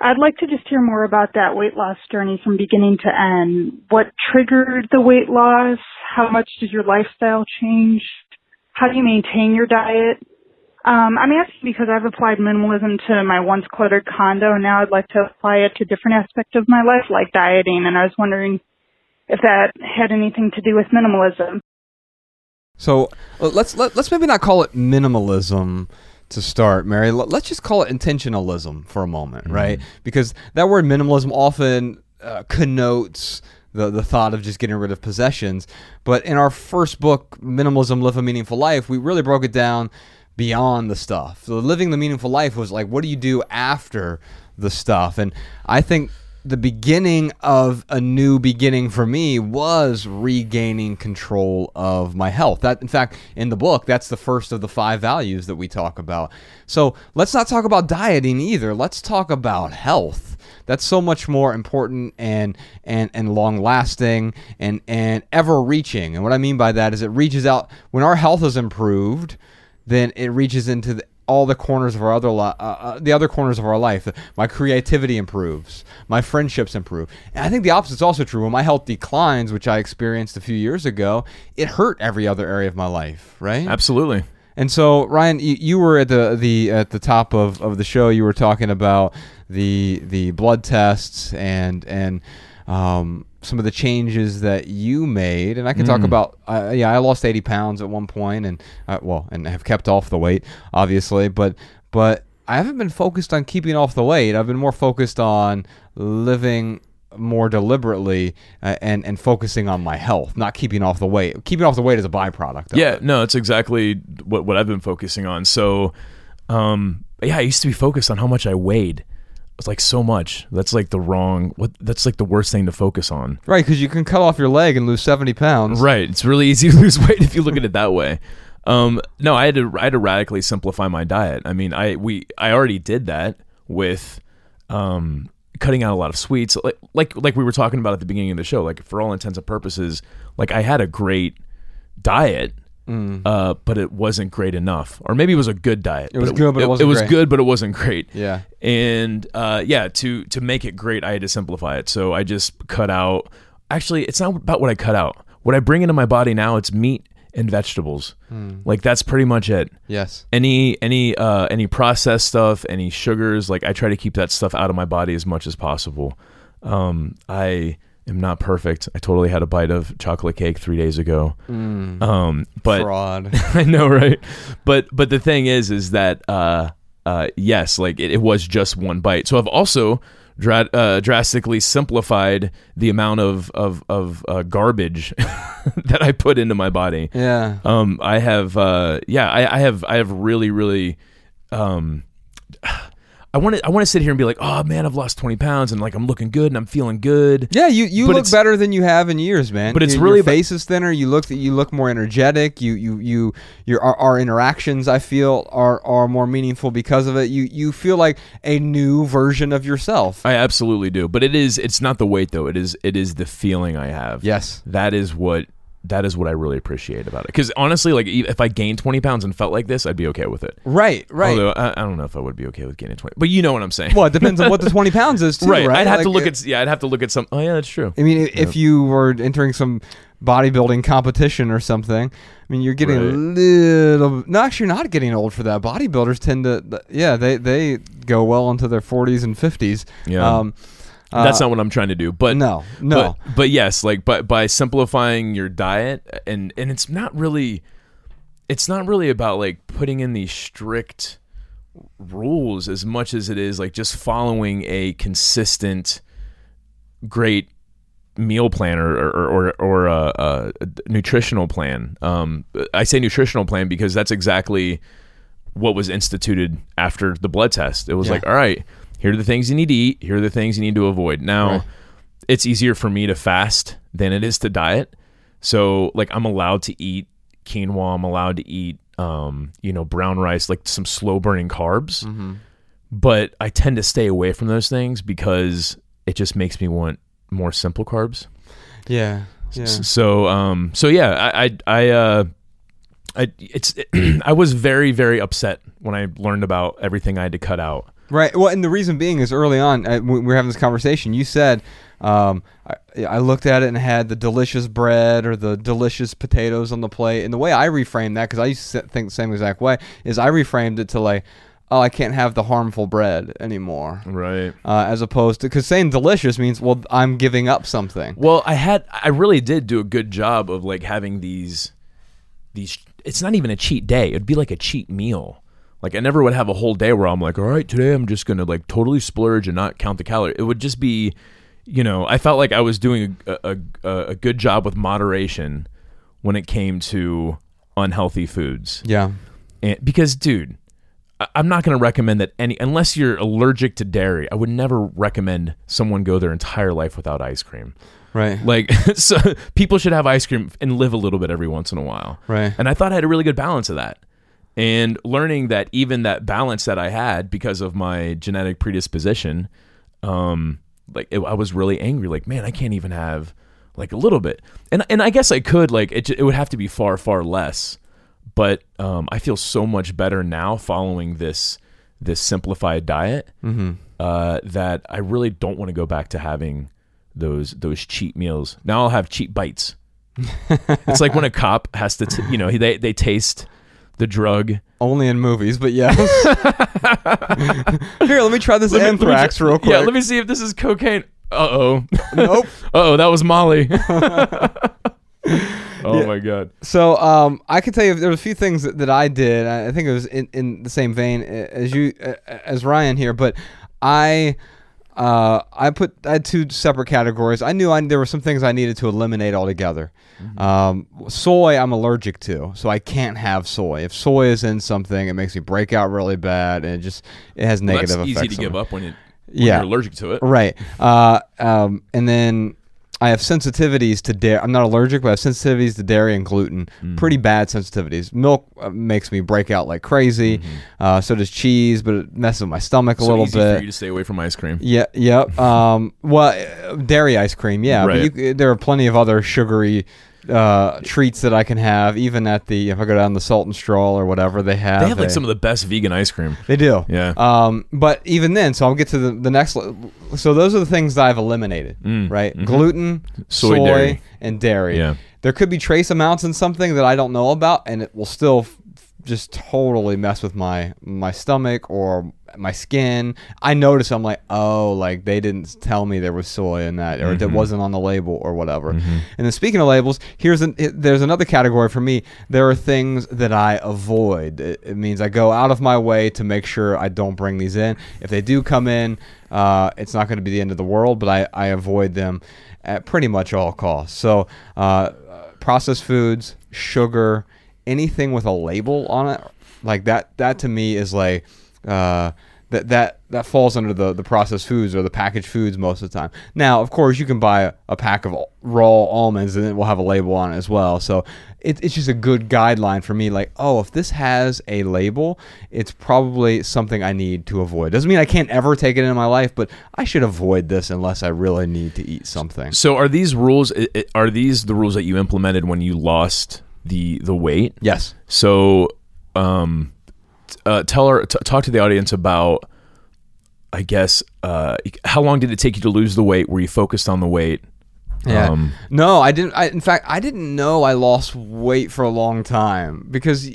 I'd like to just hear more about that weight loss journey from beginning to end. What triggered the weight loss? How much did your lifestyle change? How do you maintain your diet? I'm asking because I've applied minimalism to my once cluttered condo, and now I'd like to apply it to different aspects of my life, like dieting, and I was wondering if that had anything to do with minimalism. So let's maybe not call it minimalism to start, Mary. Let's just call it intentionalism for a moment, right? Because that word minimalism often connotes the thought of just getting rid of possessions. But in our first book, Minimalism: Live a Meaningful Life, we really broke it down beyond the stuff. So living the meaningful life was like, what do you do after the stuff? And I think the beginning of a new beginning for me was regaining control of my health. That, in fact, in the book, that's the first of the 5 values that we talk about. So let's not talk about dieting either. Let's talk about health. That's so much more important and long-lasting and ever-reaching. And what I mean by that is it reaches out. When our health is improved, then it reaches into all the corners of our other corners of our life. My creativity improves. My friendships improve. And I think the opposite is also true. When my health declines, which I experienced a few years ago, it hurt every other area of my life, right? Absolutely. And so, Ryan, you were at the top of the show. You were talking about the blood tests and some of the changes that you made, and I can talk about, I lost 80 pounds at one point, and have kept off the weight, obviously, but I haven't been focused on keeping off the weight. I've been more focused on living more deliberately and focusing on my health, not keeping off the weight. Keeping off the weight is a byproduct of it. No, it's exactly what I've been focusing on. So, I used to be focused on how much I weighed. It's like so much. That's like that's like the worst thing to focus on. Right, because you can cut off your leg and lose 70 pounds. Right, it's really easy to lose weight if you look at it that way. No, I had to radically simplify my diet. I mean, I already did that with cutting out a lot of sweets, like we were talking about at the beginning of the show. Like, for all intents and purposes, like, I had a great diet, but it wasn't great enough. Or maybe it was a good diet. It was good, but it wasn't great. It was good, but it wasn't great. Yeah. And to make it great, I had to simplify it. So I just cut out. Actually, it's not about what I cut out. What I bring into my body now, it's meat and vegetables. Like, that's pretty much it. Yes. Any processed stuff, any sugars, like, I try to keep that stuff out of my body as much as possible. I am not perfect. I totally had a bite of chocolate cake 3 days ago. But fraud. I know, right? But the thing is that yes, like, it was just one bite. So I've also drastically simplified the amount of garbage that I put into my body. Yeah. I have I have really, really I want to sit here and be like, oh man, I've lost 20 pounds and like I'm looking good and I'm feeling good. Yeah, you look better than you have in years, man. But it's really your face is thinner. You look more energetic. Our interactions, I feel, are more meaningful because of it. You feel like a new version of yourself. I absolutely do. But it's not the weight though. It is the feeling I have. Yes, that is what I really appreciate about it. Because honestly, like, if I gained 20 pounds and felt like this, I'd be okay with it. Right. Although I don't know if I would be okay with gaining 20. But you know what I'm saying. Well, it depends on what the 20 pounds is too, right? I'd have to look at some. Oh yeah, that's true. I mean, if you were entering some bodybuilding competition or something, I mean, you're getting a little. No, actually, you're not getting old for that. Bodybuilders tend to, they go well into their 40s and 50s. Yeah. That's not what I'm trying to do, but no. But yes, like, by simplifying your diet, and it's not really about like putting in these strict rules as much as it is like just following a consistent, great meal plan or a nutritional plan. I say nutritional plan because that's exactly what was instituted after the blood test. It was like, all right, here are the things you need to eat. Here are the things you need to avoid. Now, It's easier for me to fast than it is to diet. So, like, I'm allowed to eat quinoa. I'm allowed to eat, brown rice, like some slow-burning carbs. Mm-hmm. But I tend to stay away from those things because it just makes me want more simple carbs. Yeah. I was very, very upset when I learned about everything I had to cut out. Right. Well, and the reason being is early on, we were having this conversation. You said, I looked at it and had the delicious bread or the delicious potatoes on the plate. And the way I reframed that, because I used to think the same exact way, is I reframed it to like, oh, I can't have the harmful bread anymore. Right. As opposed to, because saying delicious means, well, I'm giving up something. Well, I really did do a good job of like having these, it's not even a cheat day. It'd be like a cheat meal. Like, I never would have a whole day where I'm like, all right, today I'm just going to like totally splurge and not count the calories. It would just be, I felt like I was doing a good job with moderation when it came to unhealthy foods. Yeah. And because, dude, I'm not going to recommend that unless you're allergic to dairy, I would never recommend someone go their entire life without ice cream. Right. Like, so people should have ice cream and live a little bit every once in a while. Right. And I thought I had a really good balance of that. And learning that even that balance that I had because of my genetic predisposition, I was really angry. Like, man, I can't even have like a little bit. And I guess I could, like, it would have to be far, far less. But I feel so much better now following this simplified diet that I really don't want to go back to having those cheat meals. Now I'll have cheat bites. It's like when a cop has to, they taste the drug only in movies, but yeah. Here, let me try this anthrax real quick. Yeah, let me see if this is cocaine. Uh-oh. Nope. Uh-oh, that was Molly. My God. So I can tell you there were a few things that I did. I think it was in the same vein as you, as Ryan here, but I had two separate categories. I knew there were some things I needed to eliminate altogether. Mm-hmm. Soy, I'm allergic to, so I can't have soy. If soy is in something, it makes me break out really bad, and it has negative effects. It's easy to give up when you're allergic to it, right? And then I have sensitivities to dairy. I'm not allergic, but I have sensitivities to dairy and gluten. Pretty bad sensitivities. Milk makes me break out like crazy. So does cheese, but it messes with my stomach a little bit. So easy for you to stay away from ice cream. Yeah, yep. Well, dairy ice cream, yeah. Right. But there are plenty of other sugary treats that I can have, even at the, if I go down the Salt and Straw or whatever, they have like some of the best vegan ice cream. They do. Yeah. But even then, so I'll get to the next. So those are the things that I've eliminated, right? Mm-hmm. Gluten, soy dairy. And dairy. Yeah. There could be trace amounts in something that I don't know about, and it will still just totally mess with my stomach or my skin. I notice I'm like, oh, like they didn't tell me there was soy in that, or mm-hmm. it wasn't on the label or whatever. Mm-hmm. And then speaking of labels, there's another category for me. There are things that I avoid. It means I go out of my way to make sure I don't bring these in. If they do come in, it's not going to be the end of the world, but I avoid them at pretty much all costs. So processed foods, sugar, anything with a label on it, like that to me is like, that falls under the processed foods or the packaged foods most of the time. Now, of course, you can buy a pack of raw almonds and it will have a label on it as well. So it's just a good guideline for me. Like, oh, if this has a label, it's probably something I need to avoid. Doesn't mean I can't ever take it in my life, but I should avoid this unless I really need to eat something. So are these rules? Are these the rules that you implemented when you lost the weight? Yes. So, talk to the audience about, I guess, how long did it take you to lose the weight? Were you focused on the weight? Yeah. No, I didn't. In fact, I didn't know I lost weight for a long time, because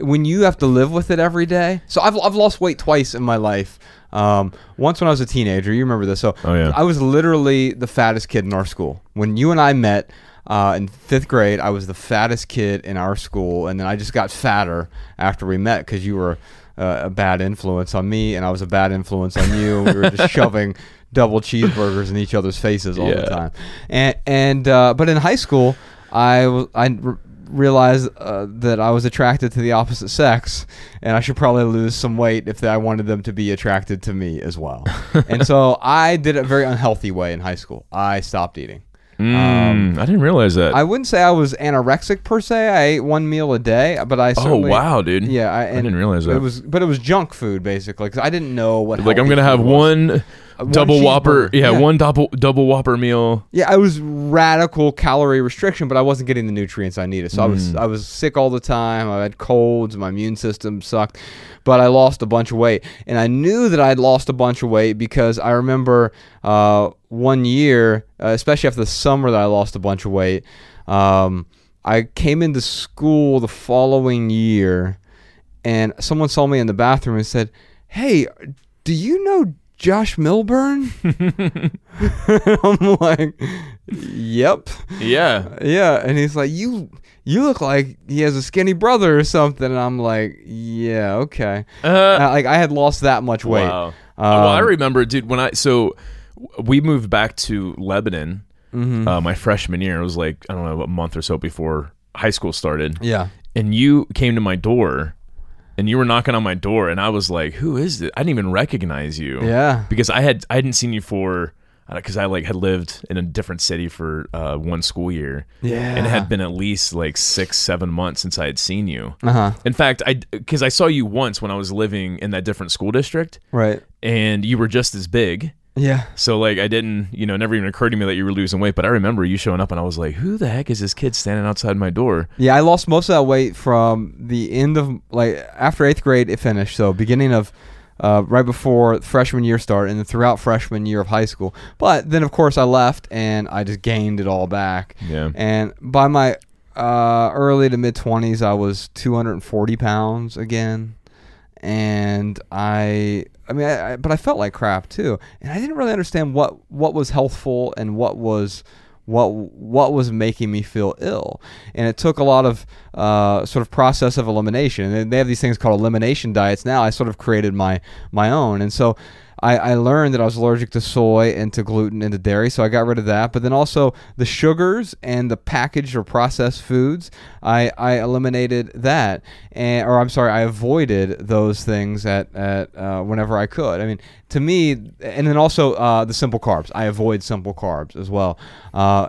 when you have to live with it every day. So I've lost weight twice in my life. Once when I was a teenager, you remember this. So I was literally the fattest kid in our school. When you and I met, in fifth grade, I was the fattest kid in our school, and then I just got fatter after we met because you were a bad influence on me, and I was a bad influence on you. We were just shoving double cheeseburgers in each other's faces all the time. But in high school, I realized that I was attracted to the opposite sex, and I should probably lose some weight if I wanted them to be attracted to me as well. And so I did it a very unhealthy way in high school. I stopped eating. I didn't realize that. I wouldn't say I was anorexic per se. I ate one meal a day, but I certainly... Oh, wow, dude. Yeah. I didn't realize that. But it was junk food, basically, because I didn't know what... Like, I'm going to have one double Whopper. Yeah, one double Whopper meal. Yeah, I was radical calorie restriction, but I wasn't getting the nutrients I needed. So I was sick all the time. I had colds. My immune system sucked. But I lost a bunch of weight. And I knew that I'd lost a bunch of weight because I remember... one year, especially after the summer that I lost a bunch of weight, I came into school the following year, and someone saw me in the bathroom and said, "Hey, do you know Josh Millburn?" I'm like, "Yep." Yeah. Yeah. And he's like, You look like he has a skinny brother or something. And I'm like, yeah, okay. Like, I had lost that much weight. Wow. Well, I remember, dude, we moved back to Lebanon my freshman year. It was like, I don't know, a month or so before high school started. Yeah. And you came to my door, and you were knocking on my door, and I was like, who is this? I didn't even recognize you. Yeah. Because I hadn't seen you for... Because I had lived in a different city for one school year, and it had been at least like 6-7 months since I had seen you. In fact, because I saw you once when I was living in that different school district, right? And you were just as big, So like I didn't, it never even occurred to me that you were losing weight. But I remember you showing up, and I was like, who the heck is this kid standing outside my door? Yeah, I lost most of that weight from the end of after 8th grade. It finished, so beginning of... right before freshman year started, and then throughout freshman year of high school. But then, of course, I left, and I just gained it all back. Yeah. And by my early to mid-20s, I was 240 pounds again. And I felt like crap, too. And I didn't really understand what was healthful and what was making me feel ill. And it took a lot of sort of process of elimination. And they have these things called elimination diets now. I sort of created my own. And so I learned that I was allergic to soy and to gluten and to dairy, so I got rid of that. But then also the sugars and the packaged or processed foods, I eliminated that. I avoided those things at whenever I could. I mean, to me, and then also the simple carbs. I avoid simple carbs as well.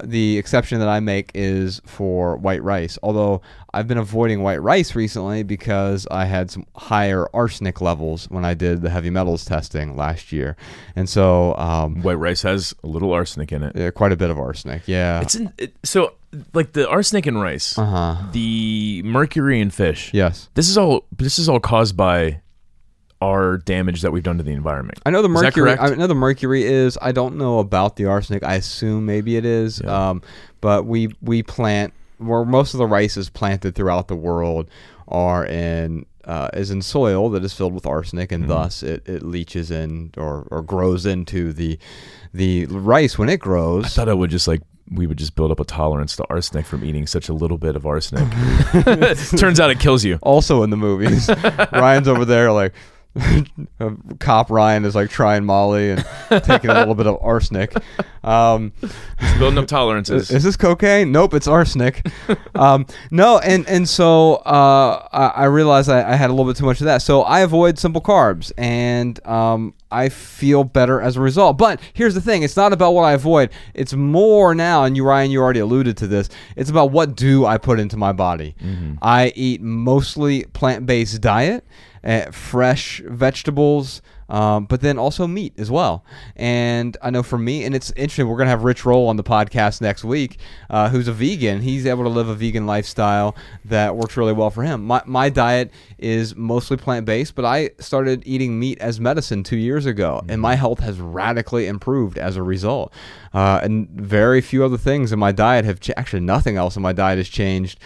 The exception that I make is for white rice, although I've been avoiding white rice recently because I had some higher arsenic levels when I did the heavy metals testing last year. And so... white rice has a little arsenic in it. Yeah, quite a bit of arsenic, yeah. So, like the arsenic in rice, the mercury in fish. Yes. This is all caused by... our damage that we've done to the environment. I know the mercury. I know the mercury is. I don't know about the arsenic. I assume maybe it is. Yeah. But we plant where most of the rice is planted throughout the world is in soil that is filled with arsenic, and thus it leaches in or grows into the rice when it grows. I thought it would just like. We would just build up a tolerance to arsenic from eating such a little bit of arsenic. Turns out it kills you. Also in the movies, Ryan's over there like Cop Ryan is like trying Molly and taking a little bit of arsenic. It's building up tolerances. Is this cocaine? Nope, it's arsenic. I realized I had a little bit too much of that. So I avoid simple carbs and I feel better as a result. But here's the thing. It's not about what I avoid. It's more now, and you, Ryan, you already alluded to this. It's about what do I put into my body. Mm-hmm. I eat mostly plant-based diet, fresh vegetables, but then also meat as well. And I know for me, and it's interesting, we're going to have Rich Roll on the podcast next week, who's a vegan. He's able to live a vegan lifestyle that works really well for him. My diet is mostly plant-based, but I started eating meat as medicine 2 years ago, and my health has radically improved as a result. And very few other things in my diet have actually nothing else in my diet has changed.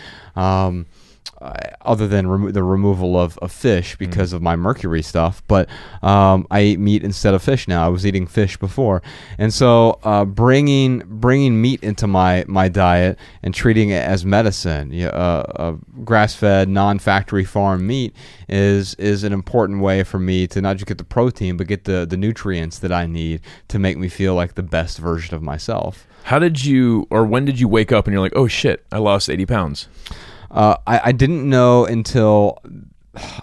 Other than the removal of fish because of my mercury stuff. But I eat meat instead of fish now. I was eating fish before. And so bringing meat into my diet and treating it as medicine, grass-fed, non-factory farm meat is an important way for me to not just get the protein, but get the nutrients that I need to make me feel like the best version of myself. How did you, or when did you wake up and you're like, oh shit, I lost 80 pounds? I didn't know until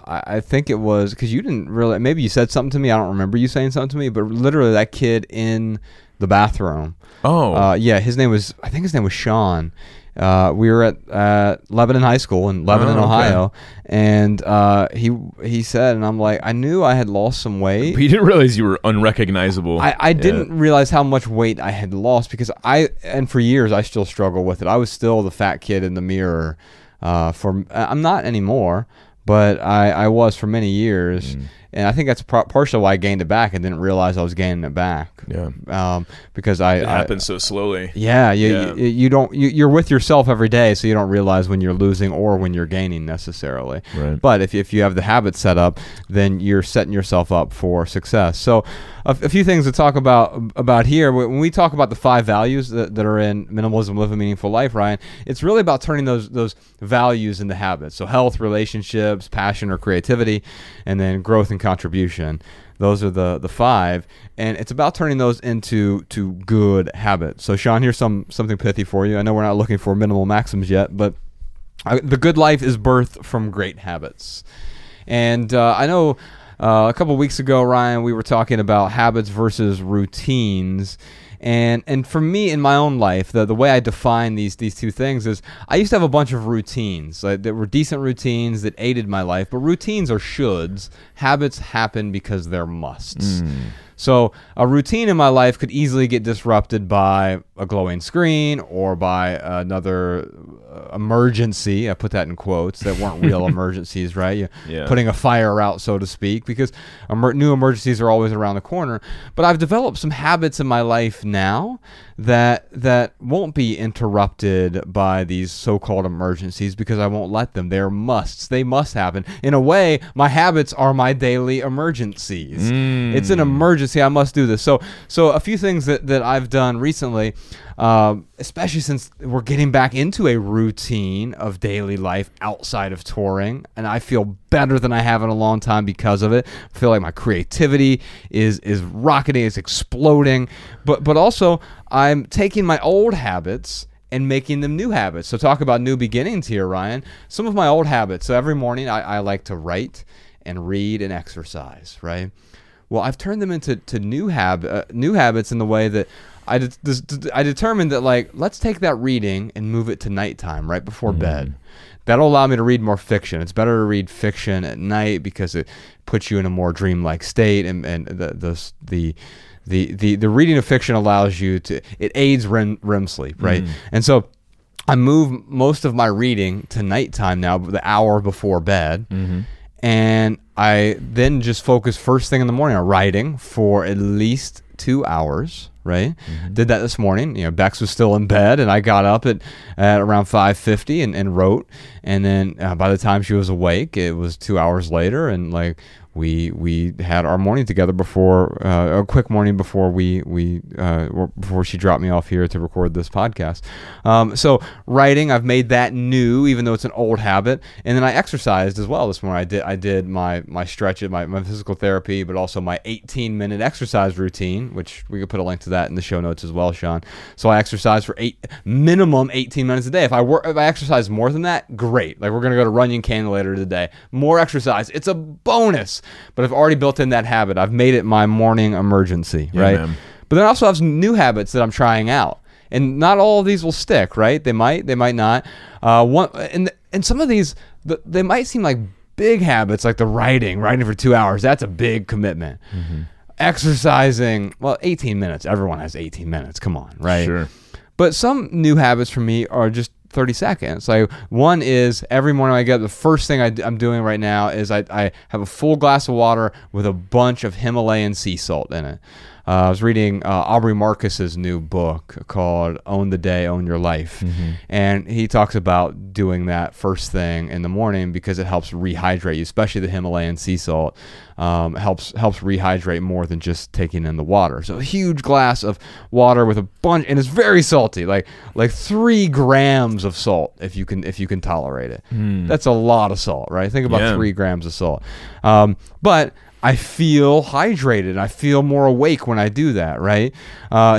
I think it was because you didn't really, maybe you said something to me. I don't remember you saying something to me, but literally that kid in the bathroom. Oh, yeah. I think his name was Sean. We were at Lebanon High School in Lebanon, Ohio, okay. And he said, and I'm like, I knew I had lost some weight. But you didn't realize you were unrecognizable. I didn't realize how much weight I had lost because for years I still struggle with it. I was still the fat kid in the mirror. I'm not anymore, but I was for many years, and I think that's partially why I gained it back and didn't realize I was gaining it back. Yeah, because it happens so slowly. Yeah, you don't. You're with yourself every day, so you don't realize when you're losing or when you're gaining necessarily. Right. But if you have the habit set up, then you're setting yourself up for success. So, a few things to talk about here. When we talk about the five values that are in Minimalism, Live a Meaningful Life, Ryan, it's really about turning those values into habits. So health, relationships, passion or creativity, and then growth and contribution. Those are the five, and it's about turning those into good habits. So Sean, here's something pithy for you. I know we're not looking for minimal maxims yet, but the good life is birthed from great habits. And I know... a couple of weeks ago, Ryan, we were talking about habits versus routines. And for me in my own life, the way I define these two things is I used to have a bunch of routines that were decent routines that aided my life. But routines are shoulds. Habits happen because they're musts. So a routine in my life could easily get disrupted by a glowing screen or by another emergency. I put that in quotes. That weren't real emergencies, right? Yeah. Putting a fire out, so to speak, because new emergencies are always around the corner. But I've developed some habits in my life now that won't be interrupted by these so-called emergencies because I won't let them. They're musts. They must happen. In a way, my habits are my daily emergencies. It's an emergency. I must do this. So a few things that I've done recently especially since we're getting back into a routine of daily life outside of touring, and I feel better than I have in a long time because of it. I feel like my creativity is rocketing, is exploding, but also I'm taking my old habits and making them new habits. So talk about new beginnings here, Ryan. Some of my old habits. So every morning I like to write and read and exercise, right? Well, I've turned them into new habits in the way that I determined that, like, let's take that reading and move it to nighttime, right before bed. That'll allow me to read more fiction. It's better to read fiction at night because it puts you in a more dreamlike state, and the reading of fiction allows you to, it aids REM sleep, right? And so I move most of my reading to nighttime now, the hour before bed. And I then just focus first thing in the morning on writing for at least 2 hours, right? Did that this morning. You know, Bex was still in bed, and I got up at around 5:50 and wrote. And then by the time she was awake, it was 2 hours later, and like we had our morning together before a quick morning before before she dropped me off here to record this podcast. So writing, I've made that new, even though it's an old habit. And then I exercised as well this morning. I did my stretch, my physical therapy, but also my 18-minute exercise routine, which we could put a link to that in the show notes as well, Sean. So I exercise for minimum 18 minutes a day. If I exercise more than that, great. Like, we're gonna go to Runyon Canyon later today. More exercise, it's a bonus. But I've already built in that habit. I've made it my morning emergency, right? Yeah, but then I also have some new habits that I'm trying out. And not all of these will stick, right? They might not. And some of these, they might seem like big habits, like the writing for 2 hours. That's a big commitment. Exercising, well, 18 minutes. Everyone has 18 minutes. Come on, right? Sure. But some new habits for me are just 30 seconds. Like, one is every morning I get up, the first thing I'm doing right now is I have a full glass of water with a bunch of Himalayan sea salt in it. I was reading Aubrey Marcus's new book called Own the Day, Own Your Life. And he talks about doing that first thing in the morning because it helps rehydrate you, especially the Himalayan sea salt. Helps rehydrate more than just taking in the water. So a huge glass of water with a bunch, and it's very salty, like 3 grams of salt if you can tolerate it. That's a lot of salt, right? Think about 3 grams of salt. But I feel hydrated. I feel more awake when I do that, right?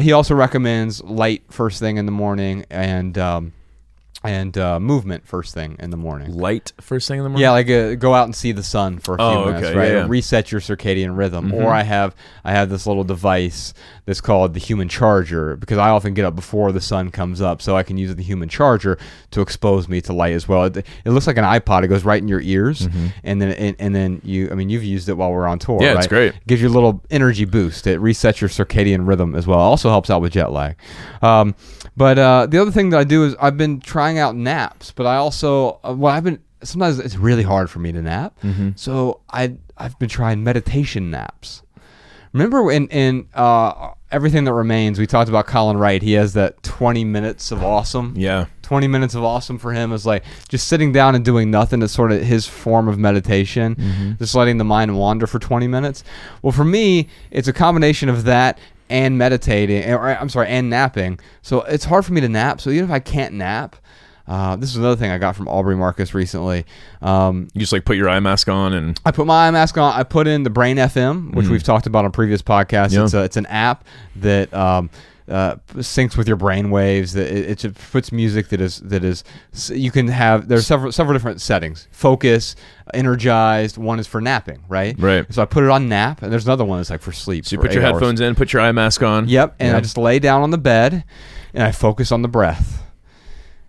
He also recommends light first thing in the morning and movement first thing in the morning. Light first thing in the morning? Yeah, like go out and see the sun for a few minutes, right? Yeah. Reset your circadian rhythm. Or I have this little device that's called the Human Charger, because I often get up before the sun comes up, so I can use the Human Charger to expose me to light as well. It looks like an iPod. It goes right in your ears, and then you've used it while we're on tour, right? Yeah, it's great. It gives you a little energy boost. It resets your circadian rhythm as well. It also helps out with jet lag. But the other thing that I do is I've been trying out naps, but I also sometimes it's really hard for me to nap, so I've been trying meditation naps. Remember in Everything That Remains, we talked about Colin Wright. He has that 20 minutes of awesome. Yeah. 20 minutes of awesome for him is like just sitting down and doing nothing. Is sort of his form of meditation, just letting the mind wander for 20 minutes. Well, for me, it's a combination of that and and napping. So it's hard for me to nap. So even if I can't nap, this is another thing I got from Aubrey Marcus recently. You just like put your eye mask on, and I put my eye mask on. I put in the Brain FM, which we've talked about on previous podcasts. Yeah. It's an app that syncs with your brain waves. It puts music that is. You can have, there's several different settings. Focus, energized. One is for napping, right? Right. So I put it on nap, and there's another one that's like for sleep. So you put your headphones in, put your eye mask on. Yep. And I just lay down on the bed, and I focus on the breath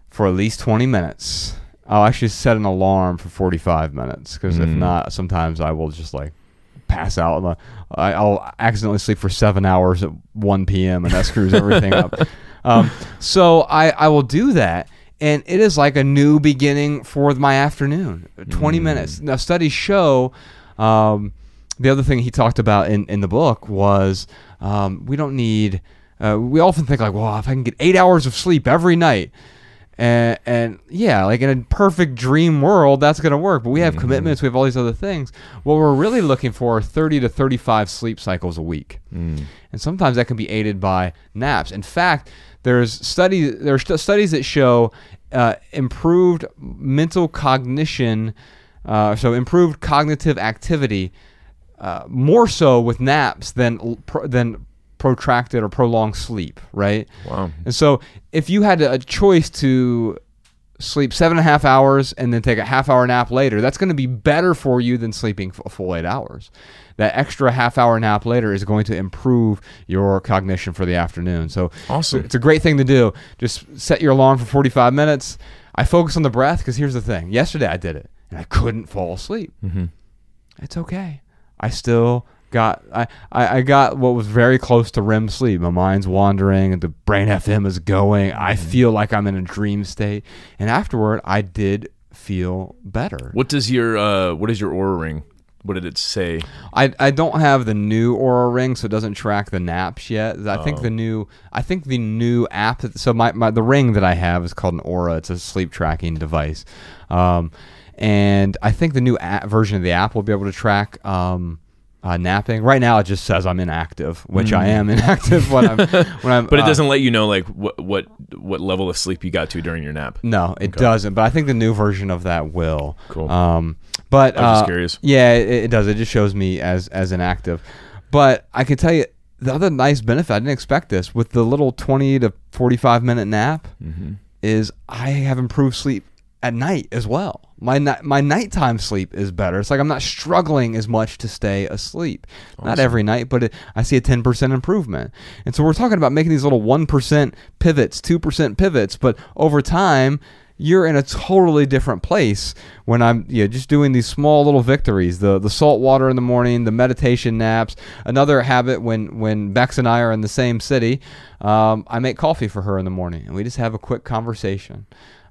for at least 20 minutes. I'll actually set an alarm for 45 minutes because if not, sometimes I will just like pass out. I'll accidentally sleep for 7 hours at 1 p.m. and that screws everything up. So I will do that. And it is like a new beginning for my afternoon, 20 minutes. Now, studies show the other thing he talked about in the book was we don't need, we often think like, well, if I can get 8 hours of sleep every night, And yeah, like in a perfect dream world, that's going to work. But we have commitments. We have all these other things. What we're really looking for are 30 to 35 sleep cycles a week. And sometimes that can be aided by naps. In fact, there are studies that show improved mental cognition, so improved cognitive activity, more so with naps than protracted or prolonged sleep, right? Wow. And so if you had a choice to sleep 7.5 hours and then take a half hour nap later, that's going to be better for you than sleeping a full 8 hours. That extra half hour nap later is going to improve your cognition for the afternoon. So awesome. It's a great thing to do. Just set your alarm for 45 minutes. I focus on the breath because here's the thing. Yesterday I did it and I couldn't fall asleep. Mm-hmm. It's okay. I still... I got what was very close to REM sleep. My mind's wandering and the Brain FM is going. I feel like I'm in a dream state. And afterward, I did feel better. What is your Oura ring? What did it say? I don't have the new Oura ring, so it doesn't track the naps yet. I think the new app. So the ring that I have is called an Oura. It's a sleep tracking device. And I think the new version of the app will be able to track napping. Right now it just says I'm inactive, which I am inactive when I'm but it doesn't let you know like what level of sleep you got to during your nap. No, it doesn't, but I think the new version of that will. Cool. But I'm just curious. Yeah, it does. It just shows me as inactive. But I can tell you the other nice benefit, I didn't expect this, with the little 20 to 45 minute nap is I have improved sleep at night as well. My nighttime sleep is better. It's like I'm not struggling as much to stay asleep. Awesome. Not every night, but I see a 10% improvement. And so we're talking about making these little 1% pivots, 2% pivots, but over time, you're in a totally different place when I'm just doing these small little victories, the salt water in the morning, the meditation naps. Another habit when Bex and I are in the same city, I make coffee for her in the morning, and we just have a quick conversation.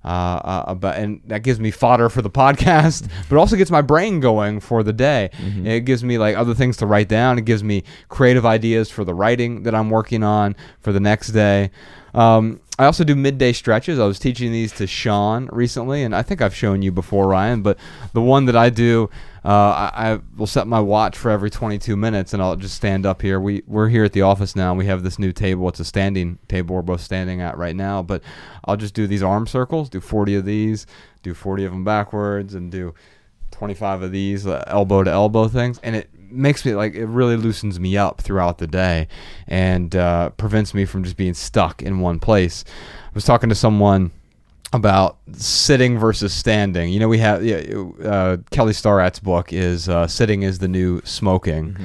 And that gives me fodder for the podcast, but also gets my brain going for the day. It gives me like other things to write down. It gives me creative ideas for the writing that I'm working on for the next day. I also do midday stretches. I was teaching these to Sean recently, and I think I've shown you before, Ryan, but the one that I do, I will set my watch for every 22 minutes, and I'll just stand up here. We're here at the office now. We have this new table. It's a standing table we're both standing at right now, but I'll just do these arm circles, do 40 of these, do 40 of them backwards, and do 25 of these elbow-to-elbow things, and it makes me like, it really loosens me up throughout the day and prevents me from just being stuck in one place. I was talking to someone about sitting versus standing. We have Kelly Starrett's book is Sitting is the New Smoking.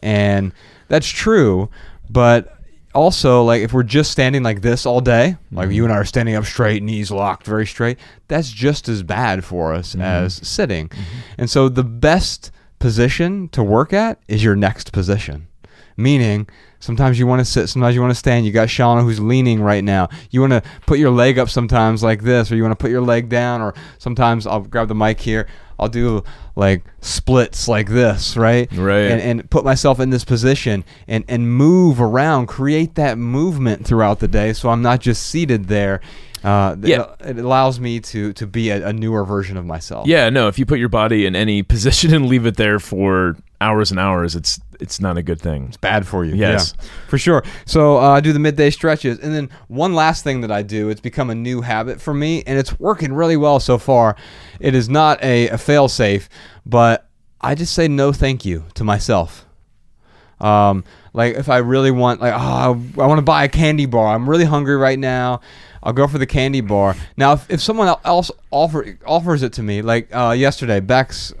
And that's true, but also, like, if we're just standing like this all day, like you and I are standing up straight, knees locked, very straight, that's just as bad for us as sitting. And so the best position to work at is your next position. Meaning, sometimes you want to sit, sometimes you want to stand. You got Shauna who's leaning right now. You want to put your leg up sometimes like this, or you want to put your leg down, or sometimes I'll grab the mic here. I'll do like splits like this, right? Right. And put myself in this position and move around, create that movement throughout the day so I'm not just seated there. It allows me to be a newer version of myself. Yeah, no, if you put your body in any position and leave it there for hours and hours, it's not a good thing. It's bad for you. Yes. Yeah, for sure. So I do the midday stretches. And then one last thing that I do, it's become a new habit for me, and it's working really well so far. It is not a fail-safe, but I just say no thank you to myself. Like if I really want, like, I want to buy a candy bar. I'm really hungry right now. I'll go for the candy bar. Now, if someone else offers it to me, like yesterday, Bex,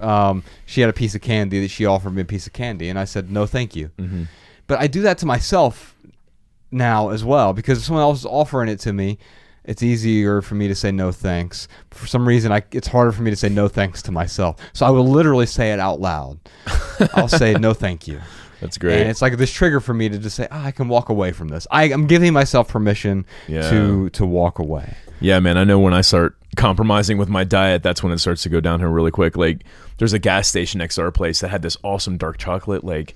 she had a piece of candy that she offered me and I said, no, thank you. But I do that to myself now as well, because if someone else is offering it to me, it's easier for me to say no thanks. For some reason, it's harder for me to say no thanks to myself. So I will literally say it out loud. I'll say no thank you. That's great. And it's like this trigger for me to just say, I can walk away from this. I'm giving myself permission to walk away. Yeah, man. I know when I start compromising with my diet, that's when it starts to go downhill really quick. Like, there's a gas station next to our place that had this awesome dark chocolate. Like,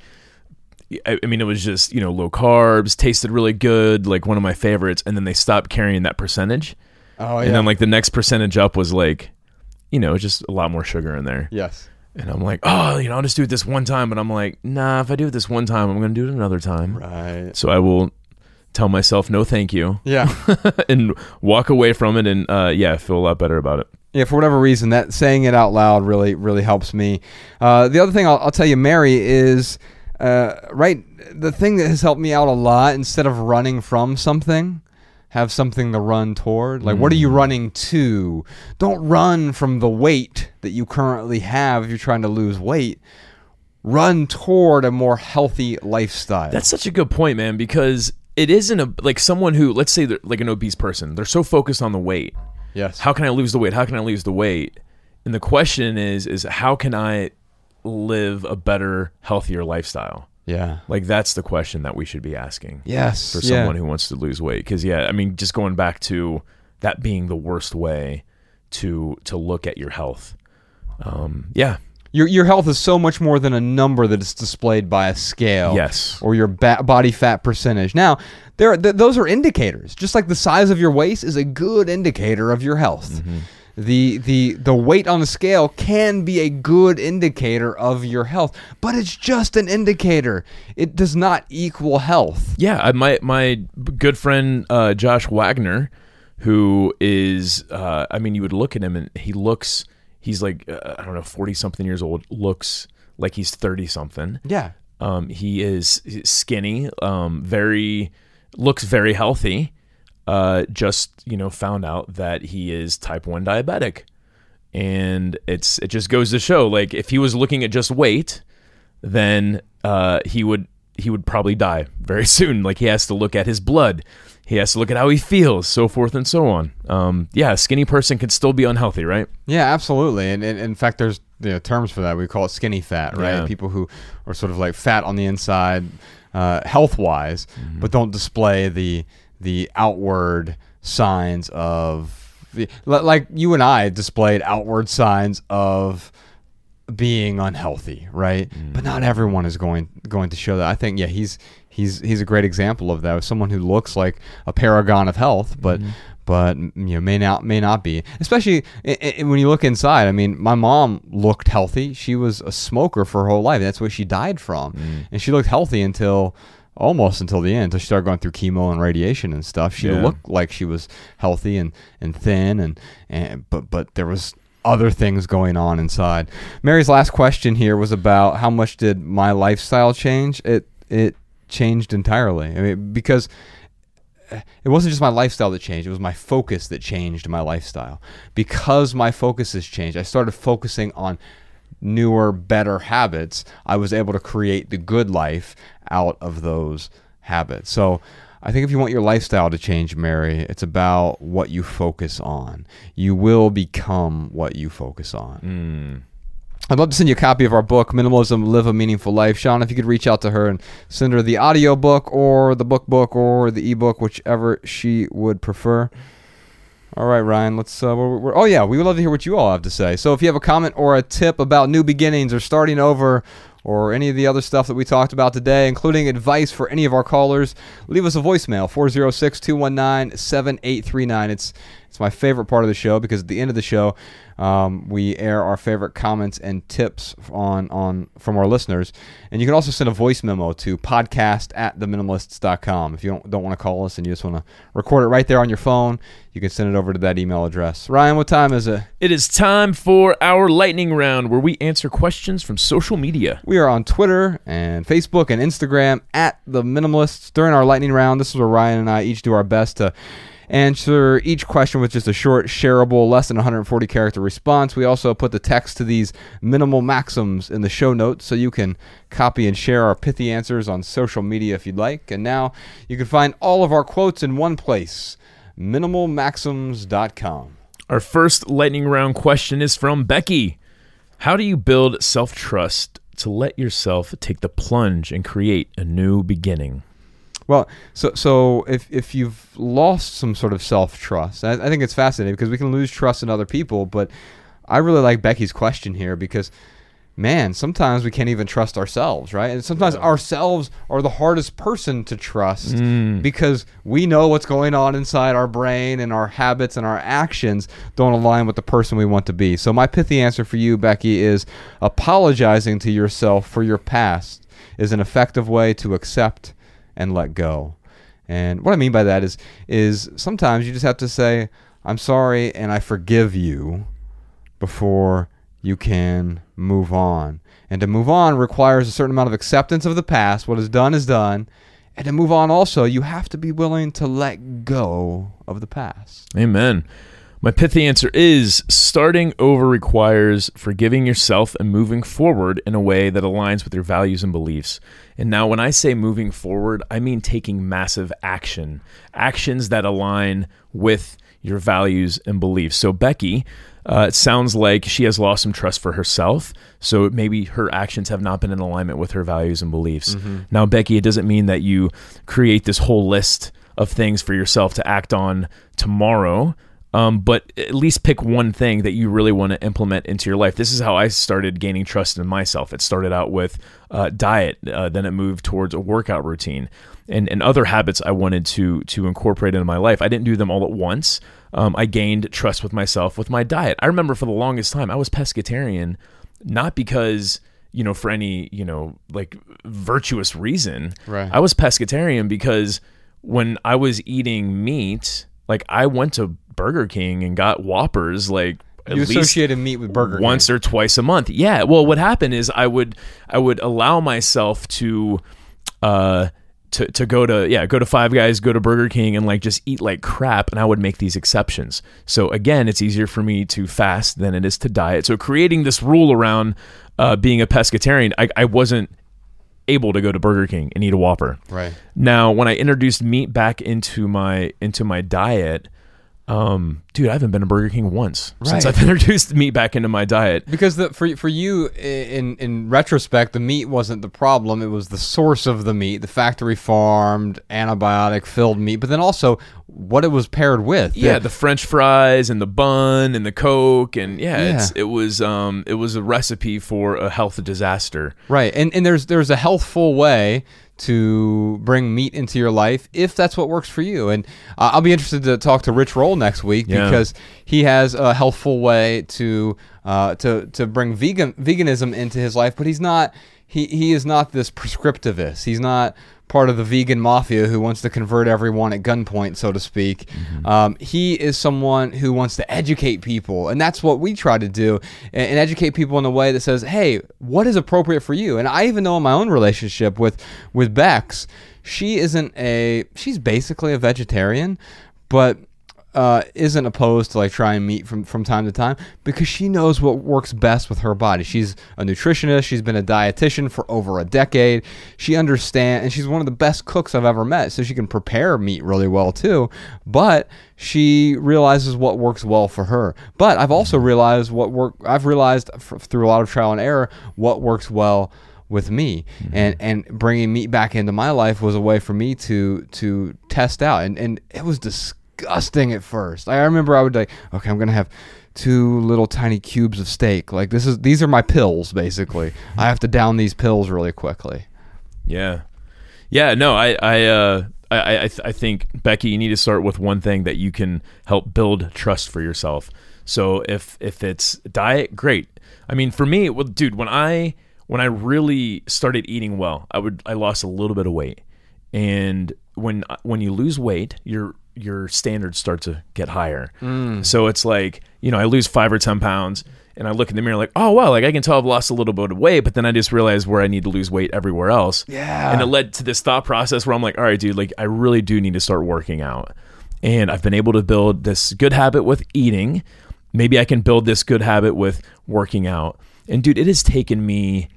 I mean, it was just, low carbs, tasted really good, like one of my favorites. And then they stopped carrying that percentage. Oh, yeah. And then like the next percentage up was like, you know, just a lot more sugar in there. Yes. And I'm like, oh, you know, I'll just do it this one time. But I'm like, nah, if I do it this one time, I'm going to do it another time. Right. So I will tell myself, no, thank you. Yeah. And walk away from it and, yeah, feel a lot better about it. Yeah, for whatever reason, that saying it out loud really, really helps me. The other thing I'll tell you, Mary, is the thing that has helped me out a lot, instead of running from something, have something to run toward. Like, what are you running to? Don't run from the weight that you currently have if you're trying to lose weight. Run toward a more healthy lifestyle. That's such a good point, man, because it isn't like someone who, let's say, like an obese person, they're so focused on the weight. Yes. How can I lose the weight? How can I lose the weight? And the question is how can I live a better, healthier lifestyle? Yeah. Like, that's the question that we should be asking. Yes. For someone who wants to lose weight. Because, yeah, I mean, just going back to that being the worst way to look at your health. Yeah. Your health is so much more than a number that is displayed by a scale. Yes. Or your body fat percentage. Now, those are indicators. Just like the size of your waist is a good indicator of your health. Mm-hmm. The weight on the scale can be a good indicator of your health, but it's just an indicator. It does not equal health. Yeah, my good friend Josh Wagner, who is, I mean, you would look at him and he's like, I don't know, 40-something years old, looks like he's 30-something. Yeah. He is skinny, looks very healthy. Just, you know, found out that he is type 1 diabetic. And it just goes to show, like, if he was looking at just weight, then he would probably die very soon. Like, he has to look at his blood. He has to look at how he feels, so forth and so on. Yeah, a skinny person could still be unhealthy, right? Yeah, absolutely. And in fact, there's terms for that. We call it skinny fat, right? Yeah. People who are sort of like fat on the inside, health-wise, mm-hmm. but don't display the outward signs of, like you and I displayed outward signs of being unhealthy, right? Mm. But not everyone is going to show that. I think, yeah, he's a great example of that. Someone who looks like a paragon of health, but you know, may not be. Especially when you look inside. I mean, my mom looked healthy. She was a smoker for her whole life. That's what she died from, and she looked healthy until the end, until she started going through chemo and radiation and stuff. She looked like she was healthy and thin, but there was other things going on inside. Mary's last question here was about how much did my lifestyle change? It changed entirely. I mean, because it wasn't just my lifestyle that changed. It was my focus that changed my lifestyle. Because my focus has changed, I started focusing on newer, better habits. I was able to create the good life out of those habits. So I think if you want your lifestyle to change, Mary, it's about what you focus on. You will become what you focus on. I'd love to send you a copy of our book, Minimalism: Live a Meaningful Life. Sean, if you could reach out to her and send her the audio book or the book or the ebook, whichever she would prefer. All right, Ryan, let's we would love to hear what you all have to say. So if you have a comment or a tip about new beginnings or starting over or any of the other stuff that we talked about today, including advice for any of our callers, leave us a voicemail, 406-219-7839. It's my favorite part of the show, because at the end of the show, we air our favorite comments and tips from our listeners. And you can also send a voice memo to podcast@theminimalists.com. If you don't want to call us and you just want to record it right there on your phone, you can send it over to that email address. Ryan, what time is it? It is time for our lightning round, where we answer questions from social media. We are on Twitter and Facebook and Instagram @theminimalists. During our lightning round, this is where Ryan and I each do our best to answer each question with just a short, shareable, less than 140-character response. We also put the text to these minimal maxims in the show notes, so you can copy and share our pithy answers on social media if you'd like. And now you can find all of our quotes in one place, minimalmaxims.com. Our first lightning round question is from Becky. How do you build self-trust to let yourself take the plunge and create a new beginning? Well, so if you've lost some sort of self-trust, I think it's fascinating because we can lose trust in other people, but I really like Becky's question here because man, sometimes we can't even trust ourselves, right? And sometimes ourselves are the hardest person to trust because we know what's going on inside our brain, and our habits and our actions don't align with the person we want to be. So my pithy answer for you, Becky, is apologizing to yourself for your past is an effective way to accept and let go. And what I mean by that is sometimes you just have to say, I'm sorry and I forgive you, before you can move on. And to move on requires a certain amount of acceptance of the past. What is done. And to move on also, you have to be willing to let go of the past. Amen. My pithy answer is starting over requires forgiving yourself and moving forward in a way that aligns with your values and beliefs. And now when I say moving forward, I mean taking massive action, actions that align with your values and beliefs. So Becky, it sounds like she has lost some trust for herself. So maybe her actions have not been in alignment with her values and beliefs. Mm-hmm. Now, Becky, it doesn't mean that you create this whole list of things for yourself to act on tomorrow, but at least pick one thing that you really want to implement into your life. This is how I started gaining trust in myself. It started out with diet, then it moved towards a workout routine and other habits I wanted to incorporate into my life. I didn't do them all at once. I gained trust with myself with my diet. I remember for the longest time I was pescatarian, not because, you know, for any, you know, like virtuous reason. Right. I was pescatarian because when I was eating meat, like I went to Burger King and got Whoppers, like at you associated least meat with Burger King once or twice a month. Yeah. Well, what happened is I would allow myself to go to Five Guys, go to Burger King, and like just eat like crap, and I would make these exceptions. So again, it's easier for me to fast than it is to diet. So creating this rule around being a pescatarian, I wasn't able to go to Burger King and eat a Whopper. Right. Now, when I introduced meat back into my diet, dude, I haven't been to Burger King once since I've introduced meat back into my diet. Because for you, in retrospect, the meat wasn't the problem. It was the source of the meat, the factory farmed, antibiotic-filled meat, but then also what it was paired with. Yeah, the French fries and the bun and the Coke. And it was a recipe for a health disaster. Right, and there's a healthful way to bring meat into your life if that's what works for you. And I'll be interested to talk to Rich Roll next week because he has a helpful way to bring veganism into his life, but he's not he is not this prescriptivist. He's not part of the vegan mafia who wants to convert everyone at gunpoint, so to speak. Mm-hmm. He is someone who wants to educate people, and that's what we try to do, and educate people in a way that says, hey, what is appropriate for you? And I even know in my own relationship with Bex, she's basically a vegetarian, but isn't opposed to like trying meat from time to time because she knows what works best with her body. She's a nutritionist. She's been a dietitian for over a decade. She understands, and she's one of the best cooks I've ever met, so she can prepare meat really well too, but she realizes what works well for her. But I've also realized through a lot of trial and error what works well with me, and bringing meat back into my life was a way for me to test out, and it was disgusting at first. I remember I would like, okay, I'm gonna have two little tiny cubes of steak. Like these are my pills, basically. I have to down these pills really quickly. Yeah. No, I think, Becky, you need to start with one thing that you can help build trust for yourself. So if it's diet, great. I mean, for me, well, dude, when I really started eating well, I lost a little bit of weight, and when you lose weight, your standards start to get higher. So it's like, you know, I lose 5 or 10 pounds and I look in the mirror like, oh wow, like I can tell I've lost a little bit of weight, but then I just realize where I need to lose weight everywhere else. Yeah. And it led to this thought process where I'm like, all right, dude, like I really do need to start working out. And I've been able to build this good habit with eating. Maybe I can build this good habit with working out. And dude, it has taken me,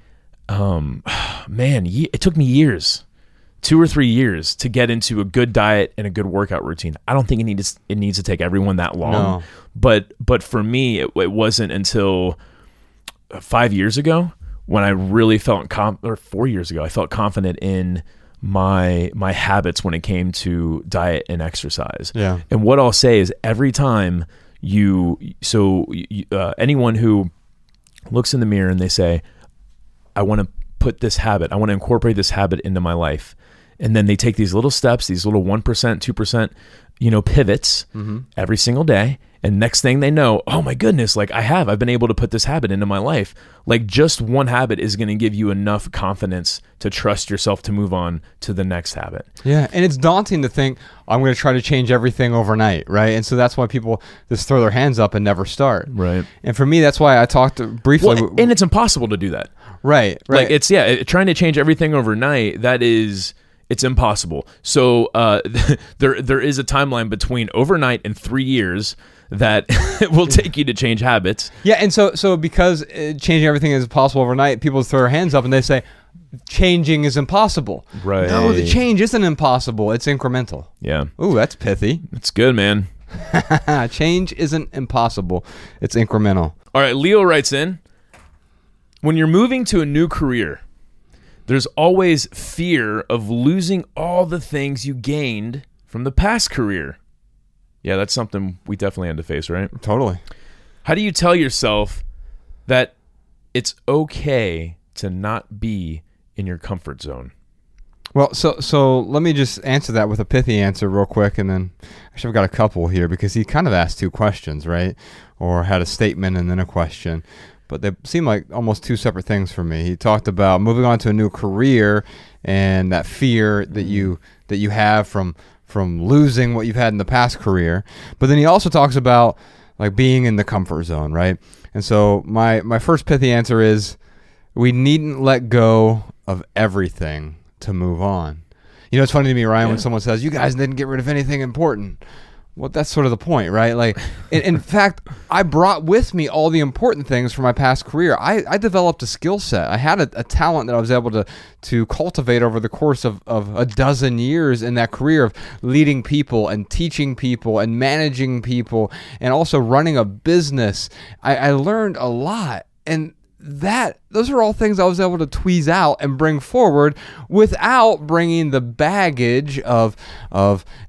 it took me years. 2 or 3 years to get into a good diet and a good workout routine. I don't think it needs to take everyone that long. No. But for me, it wasn't until 5 years ago when I really felt, or 4 years ago, I felt confident in my habits when it came to diet and exercise. Yeah. And what I'll say is every time anyone who looks in the mirror and they say, I want to put this habit, I want to incorporate this habit into my life. And then they take these little steps, these little 1%, 2%, pivots every single day. And next thing they know, oh my goodness, like I've been able to put this habit into my life. Like just one habit is going to give you enough confidence to trust yourself to move on to the next habit. Yeah. And it's daunting to think, I'm going to try to change everything overnight. Right. And so that's why people just throw their hands up and never start. Right. And for me, that's why I talked briefly. Well, and it's impossible to do that. Right. Like it's, trying to change everything overnight. That is... it's impossible. So there is a timeline between overnight and 3 years that will take you to change habits. Yeah, and so because changing everything is possible overnight, people throw their hands up and they say, changing is impossible. Right. No, the change isn't impossible. It's incremental. Yeah. Ooh, that's pithy. That's good, man. Change isn't impossible. It's incremental. All right, Leo writes in, when you're moving to a new career, there's always fear of losing all the things you gained from the past career. Yeah, that's something we definitely had to face, right? Totally. How do you tell yourself that it's okay to not be in your comfort zone? Well, so let me just answer that with a pithy answer real quick, and then actually I've got a couple here because he kind of asked two questions, right? Or had a statement and then a question. But they seem like almost two separate things for me. He talked about moving on to a new career and that fear that you have from losing what you've had in the past career. But then he also talks about like being in the comfort zone, right? And so my first pithy answer is we needn't let go of everything to move on. You know, it's funny to me, Ryan, when someone says, you guys didn't get rid of anything important. Well, that's sort of the point, right? Like, in fact, I brought with me all the important things from my past career. I developed a skill set. I had a talent that I was able to cultivate over the course of a dozen years in that career of leading people and teaching people and managing people and also running a business. I learned a lot. And those are all things I was able to tweeze out and bring forward without bringing the baggage of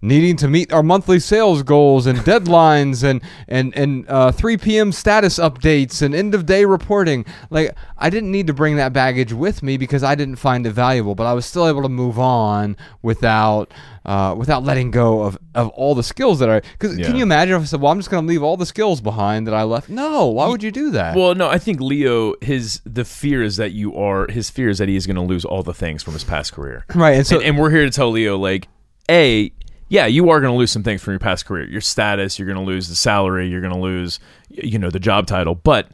needing to meet our monthly sales goals and deadlines and 3 p.m. status updates and end of day reporting. Like I didn't need to bring that baggage with me because I didn't find it valuable, but I was still able to move on without letting go of all the skills that are... Can you imagine if I said, well, I'm just going to leave all the skills behind that I left? No, why would you do that? Well, no, I think Leo, his fear is that he is going to lose all the things from his past career. Right. And, so, and we're here to tell Leo, like, A, yeah, you are going to lose some things from your past career. Your status, you're going to lose the salary, you're going to lose, the job title, but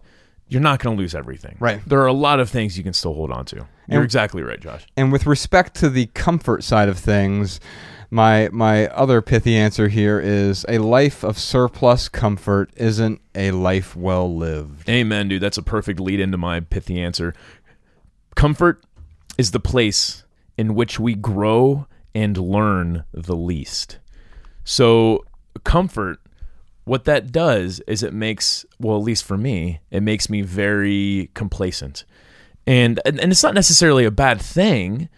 you're not going to lose everything. Right. There are a lot of things you can still hold on to. You're exactly right, Josh. And with respect to the comfort side of things... My other pithy answer here is a life of surplus comfort isn't a life well lived. Amen, dude. That's a perfect lead into my pithy answer. Comfort is the place in which we grow and learn the least. So comfort, what that does is it makes, well, at least for me, it makes me very complacent. And it's not necessarily a bad thing.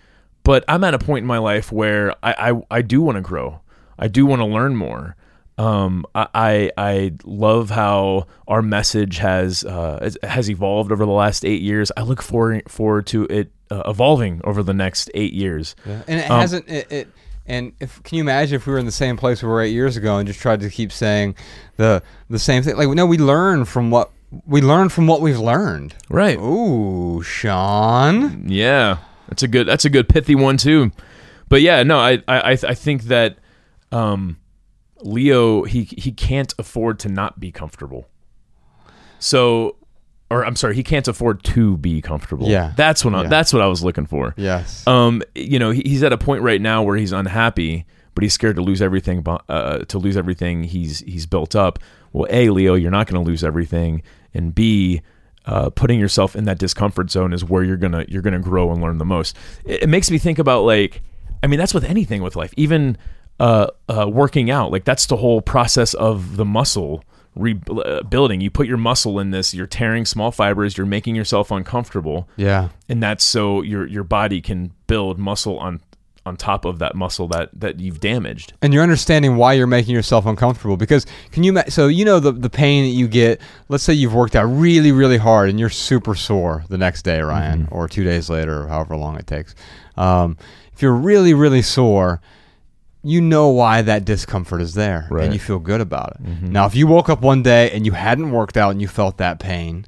But I'm at a point in my life where I do want to grow. I do want to learn more. I love how our message has evolved over the last 8 years. I look forward to it evolving over the next 8 years. Yeah. And it hasn't. Can you imagine if we were in the same place we were 8 years ago and just tried to keep saying the same thing? Like no, we learn from what we've learned. Right. Ooh, Sean. Yeah. That's a good pithy one too, but yeah, no, I think that Leo he can't afford to not be comfortable. So, or I'm sorry, he can't afford to be comfortable. Yeah, that's what I was looking for. Yes, he's at a point right now where he's unhappy, but he's scared to lose everything. To lose everything he's built up. Well, A, Leo, you're not going to lose everything, and B, putting yourself in that discomfort zone is where you're gonna grow and learn the most. It makes me think about that's with anything with life, even working out. Like that's the whole process of the muscle rebuilding. You put your muscle in this, you're tearing small fibers, you're making yourself uncomfortable. Yeah, and that's so your body can build muscle on on top of that muscle that you've damaged. And you're understanding why you're making yourself uncomfortable, because the pain that you get, let's say you've worked out really, really hard and you're super sore the next day, Ryan, mm-hmm. or 2 days later, or however long it takes. If you're really, really sore, you know why that discomfort is there, right. and you feel good about it. Mm-hmm. Now, if you woke up one day and you hadn't worked out and you felt that pain,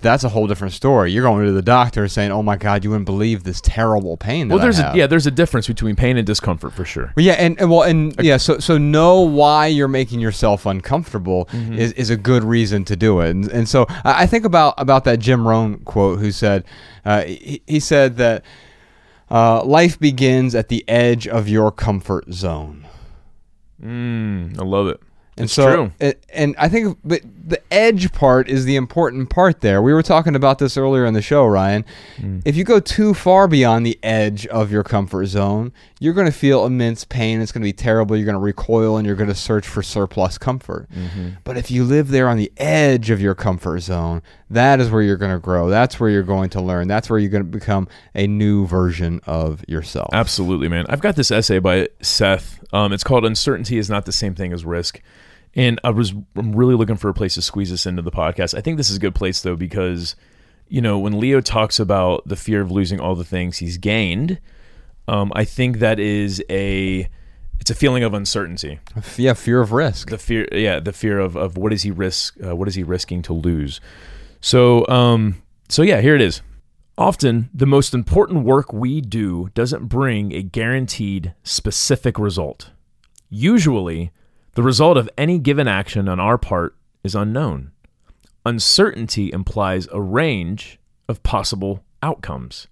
that's a whole different story. You're going to the doctor saying, "Oh my God, you wouldn't believe this terrible pain." There's a difference between pain and discomfort for sure. Well, yeah, and So know why you're making yourself uncomfortable mm-hmm. is a good reason to do it. And so I think about that Jim Rohn quote, who said, he said that life begins at the edge of your comfort zone. I love it. And it's so true. And I think the edge part is the important part there. We were talking about this earlier in the show, Ryan. If you go too far beyond the edge of your comfort zone, you're going to feel immense pain. It's going to be terrible. You're going to recoil and you're going to search for surplus comfort. Mm-hmm. But if you live there on the edge of your comfort zone, that is where you're going to grow. That's where you're going to learn. That's where you're going to become a new version of yourself. Absolutely, man. I've got this essay by Seth. It's called "Uncertainty is Not the Same Thing as Risk." And I'm really looking for a place to squeeze this into the podcast. I think this is a good place, though, because, when Leo talks about the fear of losing all the things he's gained, I think that is it's a feeling of uncertainty. Yeah, fear of risk. The fear of what is he risking to lose? So yeah, here it is. Often, the most important work we do doesn't bring a guaranteed specific result. Usually, the result of any given action on our part is unknown. Uncertainty implies a range of possible outcomes.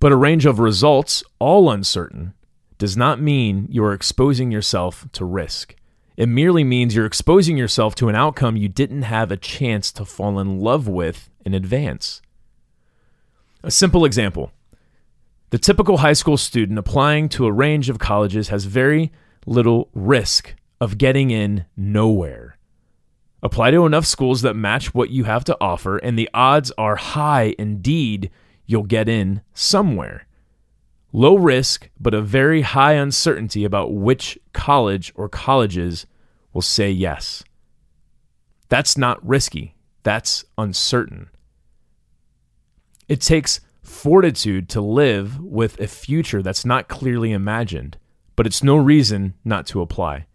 But a range of results, all uncertain, does not mean you are exposing yourself to risk. It merely means you're exposing yourself to an outcome you didn't have a chance to fall in love with in advance. A simple example. The typical high school student applying to a range of colleges has very little risk of getting in nowhere. Apply to enough schools that match what you have to offer, and the odds are high indeed you'll get in somewhere. Low risk, but a very high uncertainty about which college or colleges will say yes. That's not risky. That's uncertain. It takes fortitude to live with a future that's not clearly imagined, but it's no reason not to apply.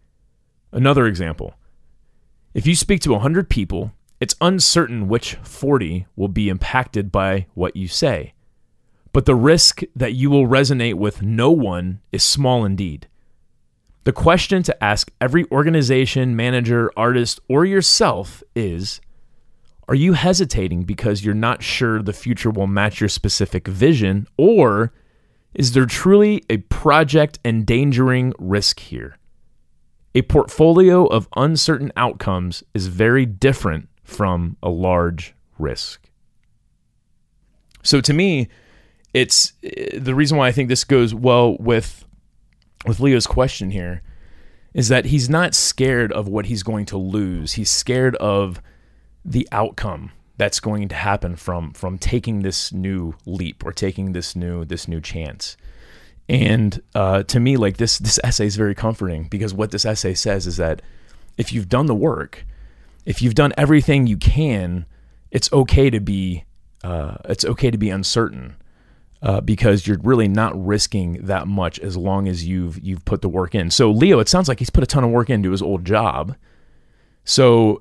Another example. If you speak to 100 people, it's uncertain which 40 will be impacted by what you say. But the risk that you will resonate with no one is small indeed. The question to ask every organization, manager, artist, or yourself is, are you hesitating because you're not sure the future will match your specific vision, or is there truly a project endangering risk here? A portfolio of uncertain outcomes is very different from a large risk. So to me, it's the reason why I think this goes well with Leo's question here is that he's not scared of what he's going to lose. He's scared of the outcome that's going to happen from taking this new leap or taking this new chance. And to me, like this essay is very comforting, because what this essay says is that if you've done the work, if you've done everything you can, it's okay to be uncertain, because you're really not risking that much as long as you've put the work in. So Leo, it sounds like he's put a ton of work into his old job. So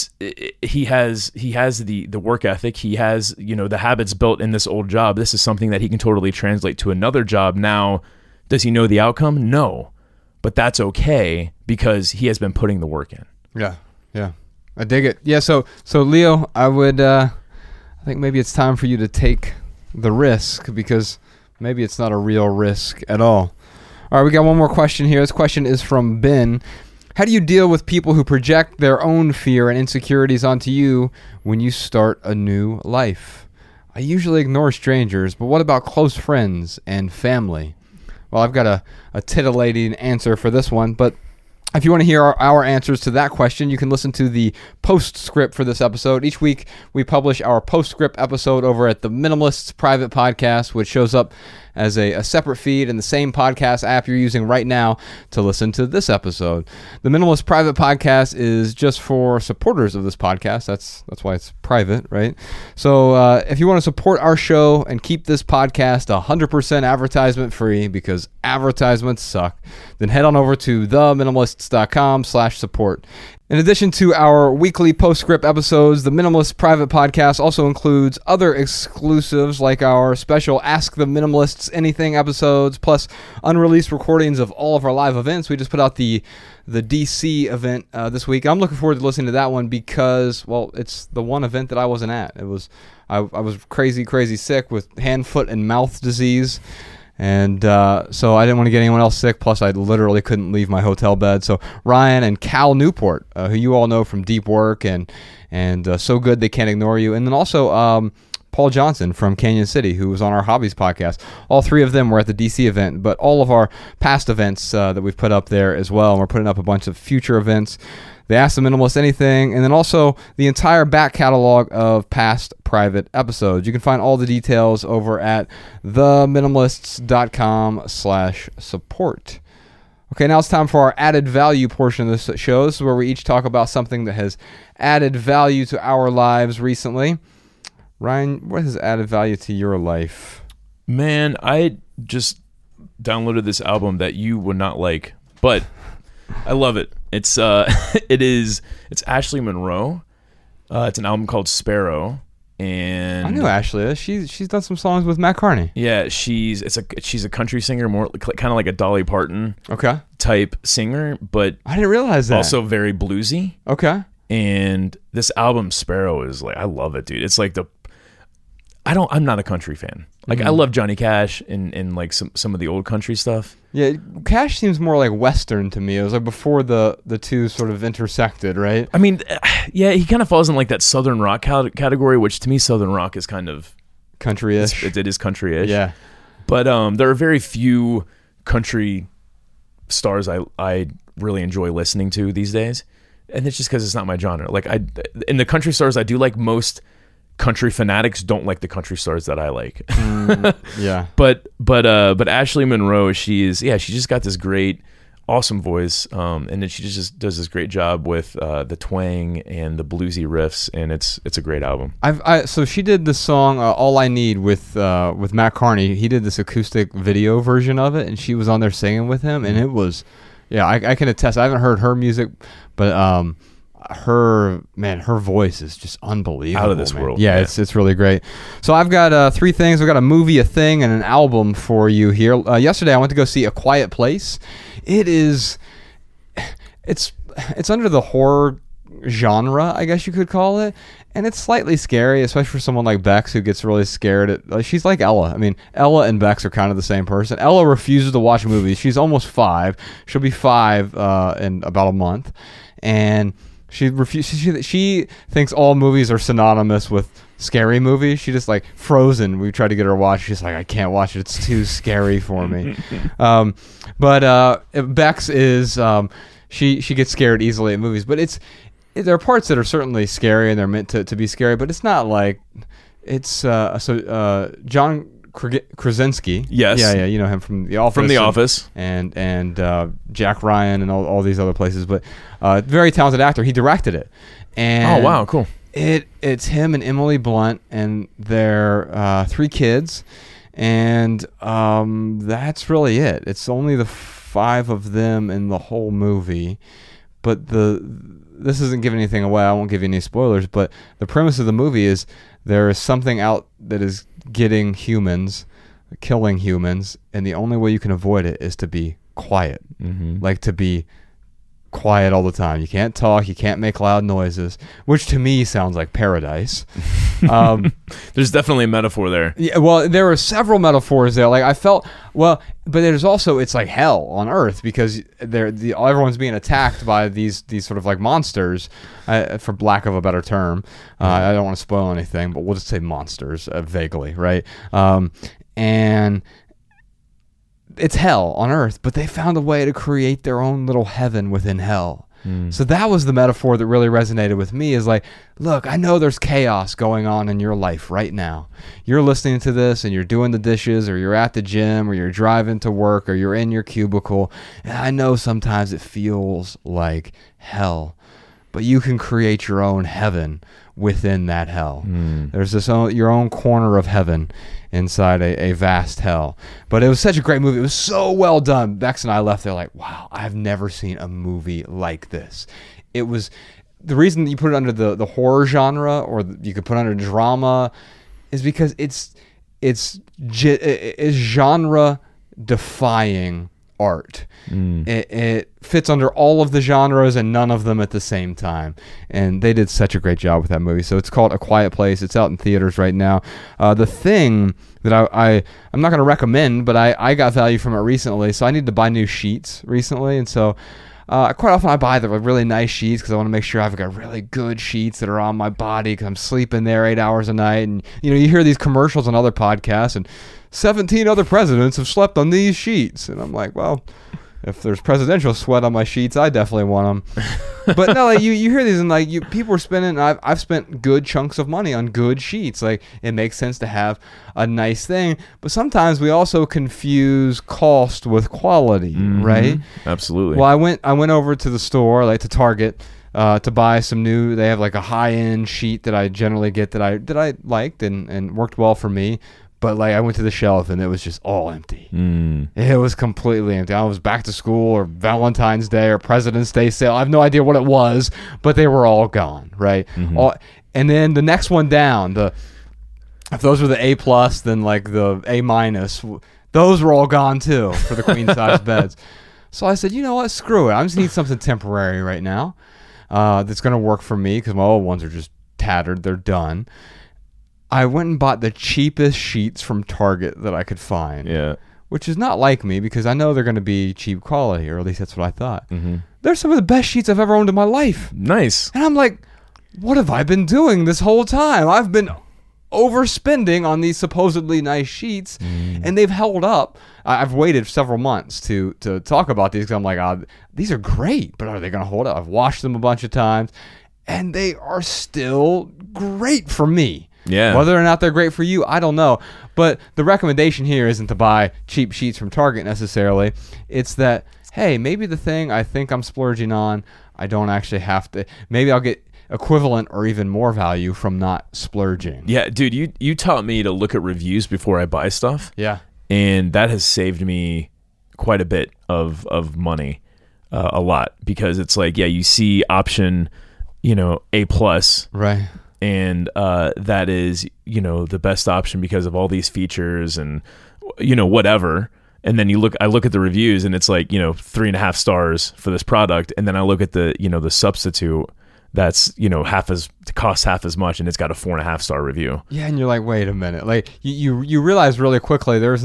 he has the work ethic. He has, the habits built in this old job. This is something that he can totally translate to another job. Now, does he know the outcome? No, but that's okay because he has been putting the work in. Yeah. Yeah. I dig it. Yeah. So Leo, I would, I think maybe it's time for you to take the risk, because maybe it's not a real risk at all. All right. We got one more question here. This question is from Ben. How do you deal with people who project their own fear and insecurities onto you when you start a new life? I usually ignore strangers, but what about close friends and family? Well, I've got a titillating answer for this one, but if you want to hear our answers to that question, you can listen to the postscript for this episode. Each week, we publish our postscript episode over at the Minimalists private podcast, which shows up as a separate feed in the same podcast app you're using right now to listen to this episode. The Minimalist Private Podcast is just for supporters of this podcast. That's why it's private, right? So if you want to support our show and keep this podcast 100% advertisement-free, because advertisements suck, then head on over to theminimalists.com/support. In addition to our weekly postscript episodes, the Minimalist Private Podcast also includes other exclusives like our special Ask the Minimalists Anything episodes, plus unreleased recordings of all of our live events. We just put out the DC event this week. I'm looking forward to listening to that one because, well, it's the one event that I wasn't at. It was I was crazy sick with hand, foot, and mouth disease. And so I didn't want to get anyone else sick, plus I literally couldn't leave my hotel bed. So Ryan and Cal Newport, who you all know from Deep Work and So Good They Can't Ignore You, and then also Paul Johnson from Canyon City, who was on our Hobbies podcast. All three of them were at the DC event, but all of our past events that we've put up there as well, and we're putting up a bunch of future events. They Ask the Minimalist Anything, and then also the entire back catalog of past private episodes. You can find all the details over at theminimalists.com/support. Okay, now it's time for our added value portion of this show. This is where we each talk about something that has added value to our lives recently. Ryan, what has added value to your life? Man, I just downloaded this album that you would not like, but I love it. It's Ashley Monroe. It's an album called Sparrow, and I knew Ashley. She's done some songs with Matt Carney. Yeah, she's a country singer, more kind of like a Dolly Parton type singer, but I didn't realize that. Also very bluesy. Okay. And this album Sparrow is like, I love it, dude. It's like I'm not a country fan. Like, I love Johnny Cash and like some of the old country stuff. Yeah, Cash seems more like Western to me. It was like before the two sort of intersected, right? I mean, yeah, he kind of falls in like that Southern rock category, which to me, Southern rock is kind of country-ish. It is country-ish. Yeah. But there are very few country stars I really enjoy listening to these days. And it's just because it's not my genre. Like, in the country stars I do like, most country fanatics don't like the country stars that I like. Yeah. But Ashley Monroe, she just got this great, awesome voice. And then she just does this great job with the twang and the bluesy riffs, and it's a great album. So she did the song All I Need with Matt Carney. He did this acoustic video version of it, and she was on there singing with him, and it was, yeah, I can attest. I haven't heard her music, but her voice is just unbelievable. Out of this world. Yeah, it's really great. So I've got three things. I've got a movie, a thing, and an album for you here. Yesterday I went to go see A Quiet Place. It's under the horror genre, I guess you could call it, and it's slightly scary, especially for someone like Bex, who gets really scared she's like Ella. I mean, Ella and Bex are kind of the same person. Ella refuses to watch movies. She's almost 5. She'll be 5 in about a month, and she refuses. She thinks all movies are synonymous with scary movies. She just, like, Frozen, we tried to get her to watch. She's like, I can't watch it. It's too scary for me. But Bex is, she gets scared easily at movies. But there are parts that are certainly scary, and they're meant to be scary. But it's not like John Krasinski. Yes. Yeah, you know him from The Office. From The Office. And Jack Ryan and all these other places. But very talented actor. He directed it. And oh, wow, cool. It's him and Emily Blunt and their three kids. And that's really it. It's only the five of them in the whole movie. But this isn't giving anything away. I won't give you any spoilers. But the premise of the movie is there is something out that is killing humans, and the only way you can avoid it is to be quiet. Like, to be quiet all the time. You can't talk, you can't make loud noises, which to me sounds like paradise. There's definitely a metaphor there. Yeah, well, there are several metaphors there. Like, I felt, well, but there's also, it's like hell on earth, because everyone's being attacked by these sort of like monsters, for lack of a better term. I don't want to spoil anything, but we'll just say monsters, vaguely, right? And it's hell on earth, but they found a way to create their own little heaven within hell. So that was the metaphor that really resonated with me, is like, look, I know there's chaos going on in your life right now. You're listening to this and you're doing the dishes, or you're at the gym, or you're driving to work, or you're in your cubicle. And I know sometimes it feels like hell, but you can create your own heaven within that hell. There's this own, your own corner of heaven inside a vast hell. But it was such a great movie. It was so well done. Bex and I left there like, wow, I've never seen a movie like this. It was the reason that you put it under the horror genre, or you could put it under drama, is because it's genre defying art. It fits under all of the genres and none of them at the same time, and they did such a great job with that movie. So it's called A Quiet Place. It's out in theaters right now. The thing that I'm not going to recommend, but I got value from it recently, so I need to buy new sheets recently, and so quite often I buy the really nice sheets because I want to make sure I've got really good sheets that are on my body, because I'm sleeping there 8 hours a night. And you know, you hear these commercials on other podcasts, and 17 other presidents have slept on these sheets. And I'm like, well, if there's presidential sweat on my sheets, I definitely want them. But no, like you hear these, and like people are spending, and I've spent good chunks of money on good sheets. Like, it makes sense to have a nice thing, but sometimes we also confuse cost with quality, right? Absolutely. Well, I went over to the store, like to Target, to buy some new. They have like a high-end sheet that I generally get that I liked and worked well for me. But like, I went to the shelf and it was just all empty. It was completely empty. I was back to school or Valentine's Day or President's Day sale. I have no idea what it was, but they were all gone, right? And then the next one down, if those were the A+, then like the A-, those were all gone too for the queen size beds. So I said, you know what? Screw it. I just need something temporary right now that's going to work for me, because my old ones are just tattered. They're done. I went and bought the cheapest sheets from Target that I could find. Yeah. Which is not like me, because I know they're going to be cheap quality, or at least that's what I thought. They're some of the best sheets I've ever owned in my life. Nice. And I'm like, what have I been doing this whole time? I've been overspending on these supposedly nice sheets, and they've held up. I've waited several months to talk about these, because I'm like, these are great, but are they going to hold up? I've washed them a bunch of times, and they are still great for me. Yeah. Whether or not they're great for you, I don't know. But the recommendation here isn't to buy cheap sheets from Target necessarily. It's that, hey, maybe the thing I think I'm splurging on, I don't actually have to. Maybe I'll get equivalent or even more value from not splurging. Yeah, dude, you taught me to look at reviews before I buy stuff. Yeah. And that has saved me quite a bit of money, a lot. Because it's like, yeah, you see option, A+. Right. And that is, the best option because of all these features and, whatever. And then I look at the reviews and it's like, 3.5 stars for this product. And then I look at the, the substitute that's, costs half as much, and it's got a 4.5 star review. Yeah. And you're like, wait a minute. Like you realize really quickly, there's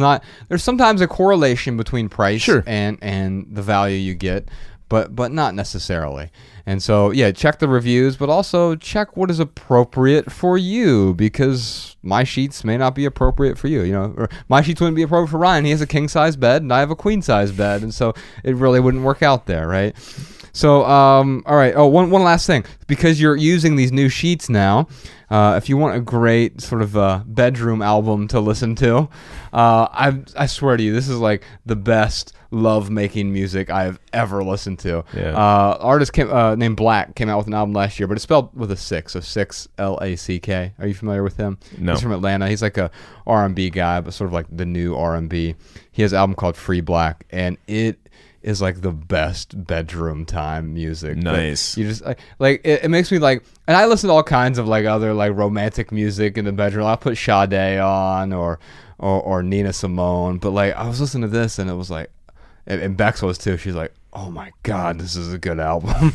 sometimes a correlation between price and the value you get. But not necessarily. And so, yeah, check the reviews, but also check what is appropriate for you, because my sheets may not be appropriate for you. Or my sheets wouldn't be appropriate for Ryan. He has a king-size bed, and I have a queen-size bed, and so it really wouldn't work out there, right? So, all right. Oh, one last thing. Because you're using these new sheets now, if you want a great sort of bedroom album to listen to, I swear to you, this is like the best love-making music I have ever listened to. Yeah. Artist named Black came out with an album last year, but it's spelled with a 6, so 6 LACK. Are you familiar with him? No. He's from Atlanta. He's like a R&B guy, but sort of like the new R&B. He has an album called Free Black, and it is like the best bedroom time music. Nice. Like, you just like it makes me like, and I listen to all kinds of like other like romantic music in the bedroom. I'll put Sade on or Nina Simone, but like I was listening to this and it was like, and Bex was too. She's like, "Oh my God, this is a good album."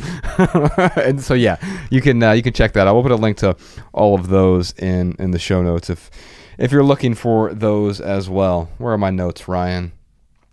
And so yeah, you can check that out. We'll put a link to all of those in the show notes if you're looking for those as well. Where are my notes, Ryan?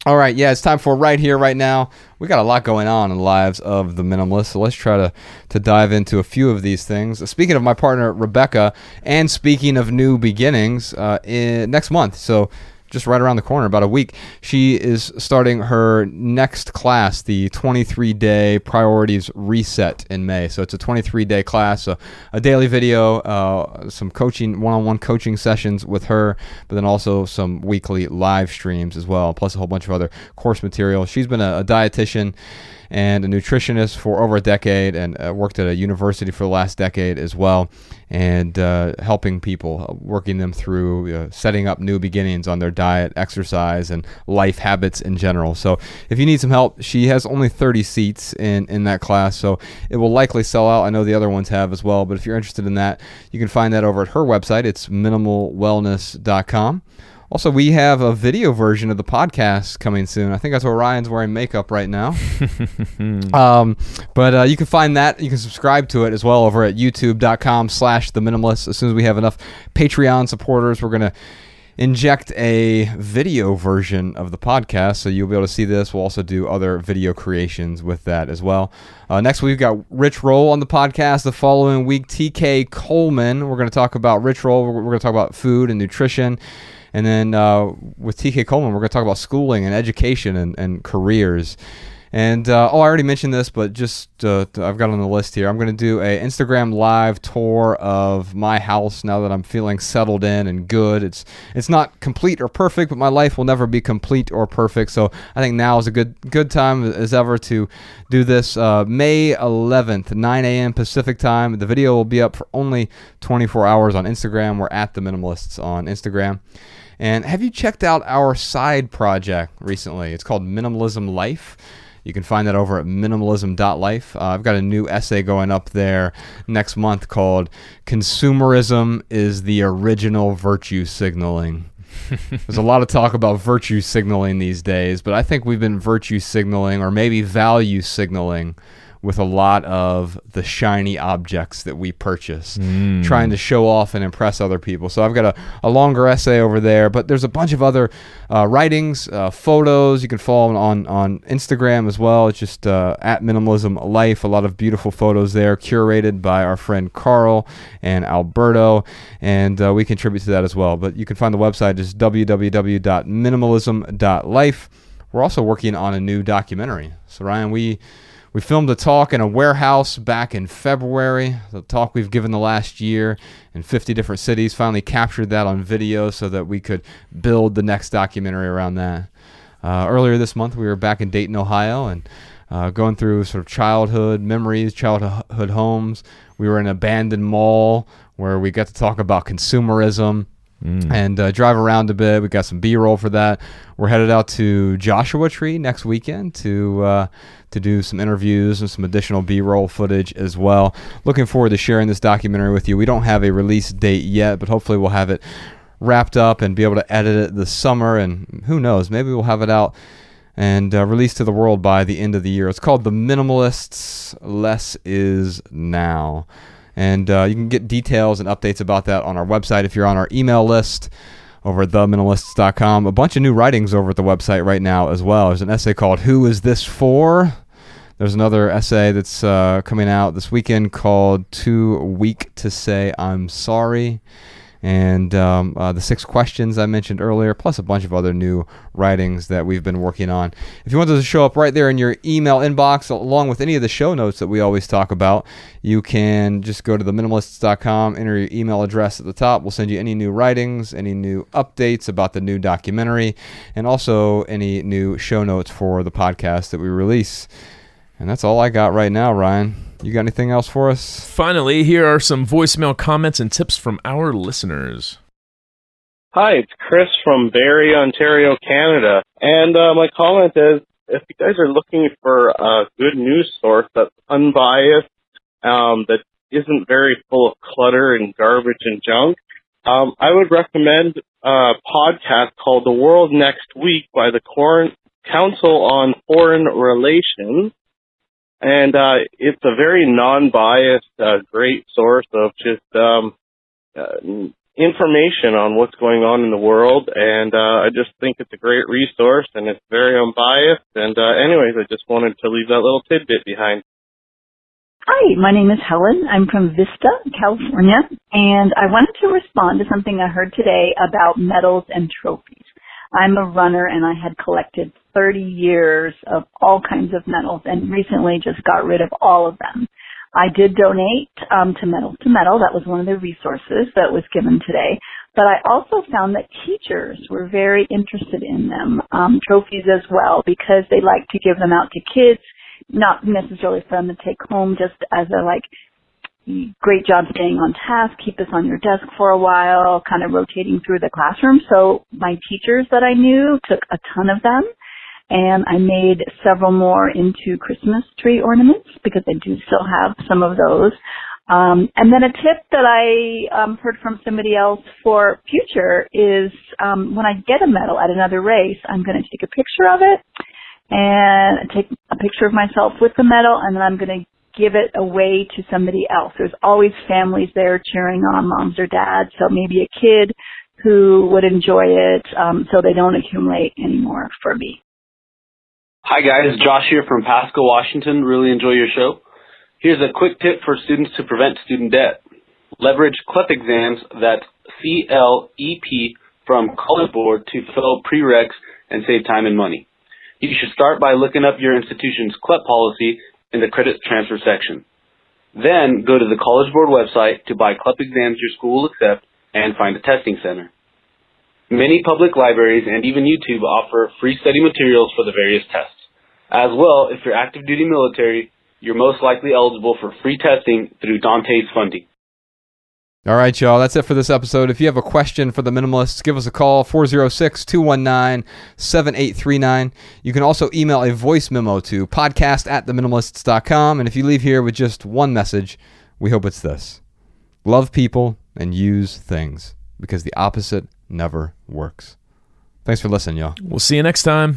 All right, yeah, it's time for Right Here, Right Now. We got a lot going on in the lives of the minimalists, so let's try to dive into a few of these things. Speaking of my partner Rebecca, and speaking of new beginnings, next month, so just right around the corner, about a week, she is starting her next class, the 23-day priorities reset in May. So it's a 23-day class, a daily video, some coaching, one-on-one coaching sessions with her, but then also some weekly live streams as well, plus a whole bunch of other course material. She's been a dietitian and a nutritionist for over a decade, and worked at a university for the last decade as well, and helping people, working them through setting up new beginnings on their diet, exercise, and life habits in general. So if you need some help, she has only 30 seats in that class, so it will likely sell out. I know the other ones have as well, but if you're interested in that, you can find that over at her website. It's minimalwellness.com. Also, we have a video version of the podcast coming soon. I think that's where Ryan's wearing makeup right now. But you can find that. You can subscribe to it as well over at youtube.com/theminimalists. As soon as we have enough Patreon supporters, we're going to inject a video version of the podcast, so you'll be able to see this. We'll also do other video creations with that as well. Next, we've got Rich Roll on the podcast. The following week, TK Coleman. We're going to talk about Rich Roll. We're going to talk about food and nutrition. And then with TK Coleman, we're going to talk about schooling and education and careers. And, I already mentioned this, but just I've got on the list here. I'm going to do an Instagram live tour of my house now that I'm feeling settled in and good. It's not complete or perfect, but my life will never be complete or perfect. So I think now is a good time as ever to do this. May 11th, 9 a.m. Pacific time. The video will be up for only 24 hours on Instagram. We're at The Minimalists on Instagram. And have you checked out our side project recently? It's called Minimalism Life. You can find that over at minimalism.life. I've got a new essay going up there next month called Consumerism is the Original Virtue Signaling. There's a lot of talk about virtue signaling these days, but I think we've been virtue signaling, or maybe value signaling, with a lot of the shiny objects that we purchase, trying to show off and impress other people. So I've got a longer essay over there, but there's a bunch of other writings, photos. You can follow on Instagram as well. It's just at Minimalism Life. A lot of beautiful photos there, curated by our friend Carl and Alberto, and we contribute to that as well. But you can find the website, just www.minimalism.life. We're also working on a new documentary. So Ryan, we filmed a talk in a warehouse back in February. The talk we've given the last year in 50 different cities. Finally captured that on video so that we could build the next documentary around that. Earlier this month, we were back in Dayton, Ohio, and going through sort of childhood memories, childhood homes. We were in an abandoned mall where we got to talk about consumerism. And drive around a bit. We got some B-roll for that. We're headed out to Joshua Tree next weekend to do some interviews and some additional B-roll footage as well. Looking forward to sharing this documentary with you. We don't have a release date yet, but hopefully we'll have it wrapped up and be able to edit it this summer. And who knows, maybe we'll have it out and released to the world by the end of the year. It's called The Minimalists: Less Is Now. And you can get details and updates about that on our website if you're on our email list over at theminimalists.com. A bunch of new writings over at the website right now as well. There's an essay called Who Is This For? There's another essay that's coming out this weekend called Too Weak to Say I'm Sorry. And the 6 questions I mentioned earlier, plus a bunch of other new writings that we've been working on. If you want those to show up right there in your email inbox, along with any of the show notes that we always talk about, you can just go to theminimalists.com, enter your email address at the top. We'll send you any new writings, any new updates about the new documentary, and also any new show notes for the podcast that we release. And that's all I got right now, Ryan. You got anything else for us? Finally, here are some voicemail comments and tips from our listeners. Hi, it's Chris from Barrie, Ontario, Canada. And my comment is, if you guys are looking for a good news source that's unbiased, that isn't very full of clutter and garbage and junk, I would recommend a podcast called The World Next Week by the Council on Foreign Relations. And it's a very non-biased, great source of just information on what's going on in the world. And I just think it's a great resource, and it's very unbiased. And anyways, I just wanted to leave that little tidbit behind. Hi, my name is Helen. I'm from Vista, California. And I wanted to respond to something I heard today about medals and trophies. I'm a runner, and I had collected 30 years of all kinds of medals and recently just got rid of all of them. I did donate to Medals to Metal. That was one of the resources that was given today. But I also found that teachers were very interested in them, trophies as well, because they like to give them out to kids, not necessarily for them to take home, just as a, like, great job staying on task, keep this on your desk for a while, kind of rotating through the classroom. So my teachers that I knew took a ton of them, and I made several more into Christmas tree ornaments because I do still have some of those. And then a tip that I heard from somebody else for future is when I get a medal at another race, I'm going to take a picture of it and take a picture of myself with the medal, and then I'm going to give it away to somebody else. There's always families there cheering on, moms or dads, so maybe a kid who would enjoy it, so they don't accumulate anymore for me. Hi guys, Josh here from Pasco, Washington. Really enjoy your show. Here's a quick tip for students to prevent student debt. Leverage CLEP exams, that's C-L-E-P, from College Board to fill prereqs and save time and money. You should start by looking up your institution's CLEP policy in the credit transfer section. Then go to the College Board website to buy CLEP exams your school will accept and find a testing center. Many public libraries and even YouTube offer free study materials for the various tests. As well, if you're active duty military, you're most likely eligible for free testing through Dante's funding. All right, y'all, that's it for this episode. If you have a question for The Minimalists, give us a call, 406-219-7839. You can also email a voice memo to podcast@theminimalists.com. And if you leave here with just one message, we hope it's this. Love people and use things, because the opposite never works. Thanks for listening, y'all. We'll see you next time.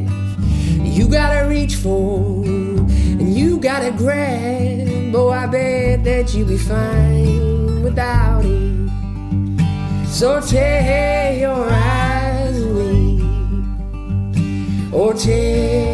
you gotta reach for, and you gotta grab, oh, I bet that you'll be fine without it. So tear your eyes away, or tear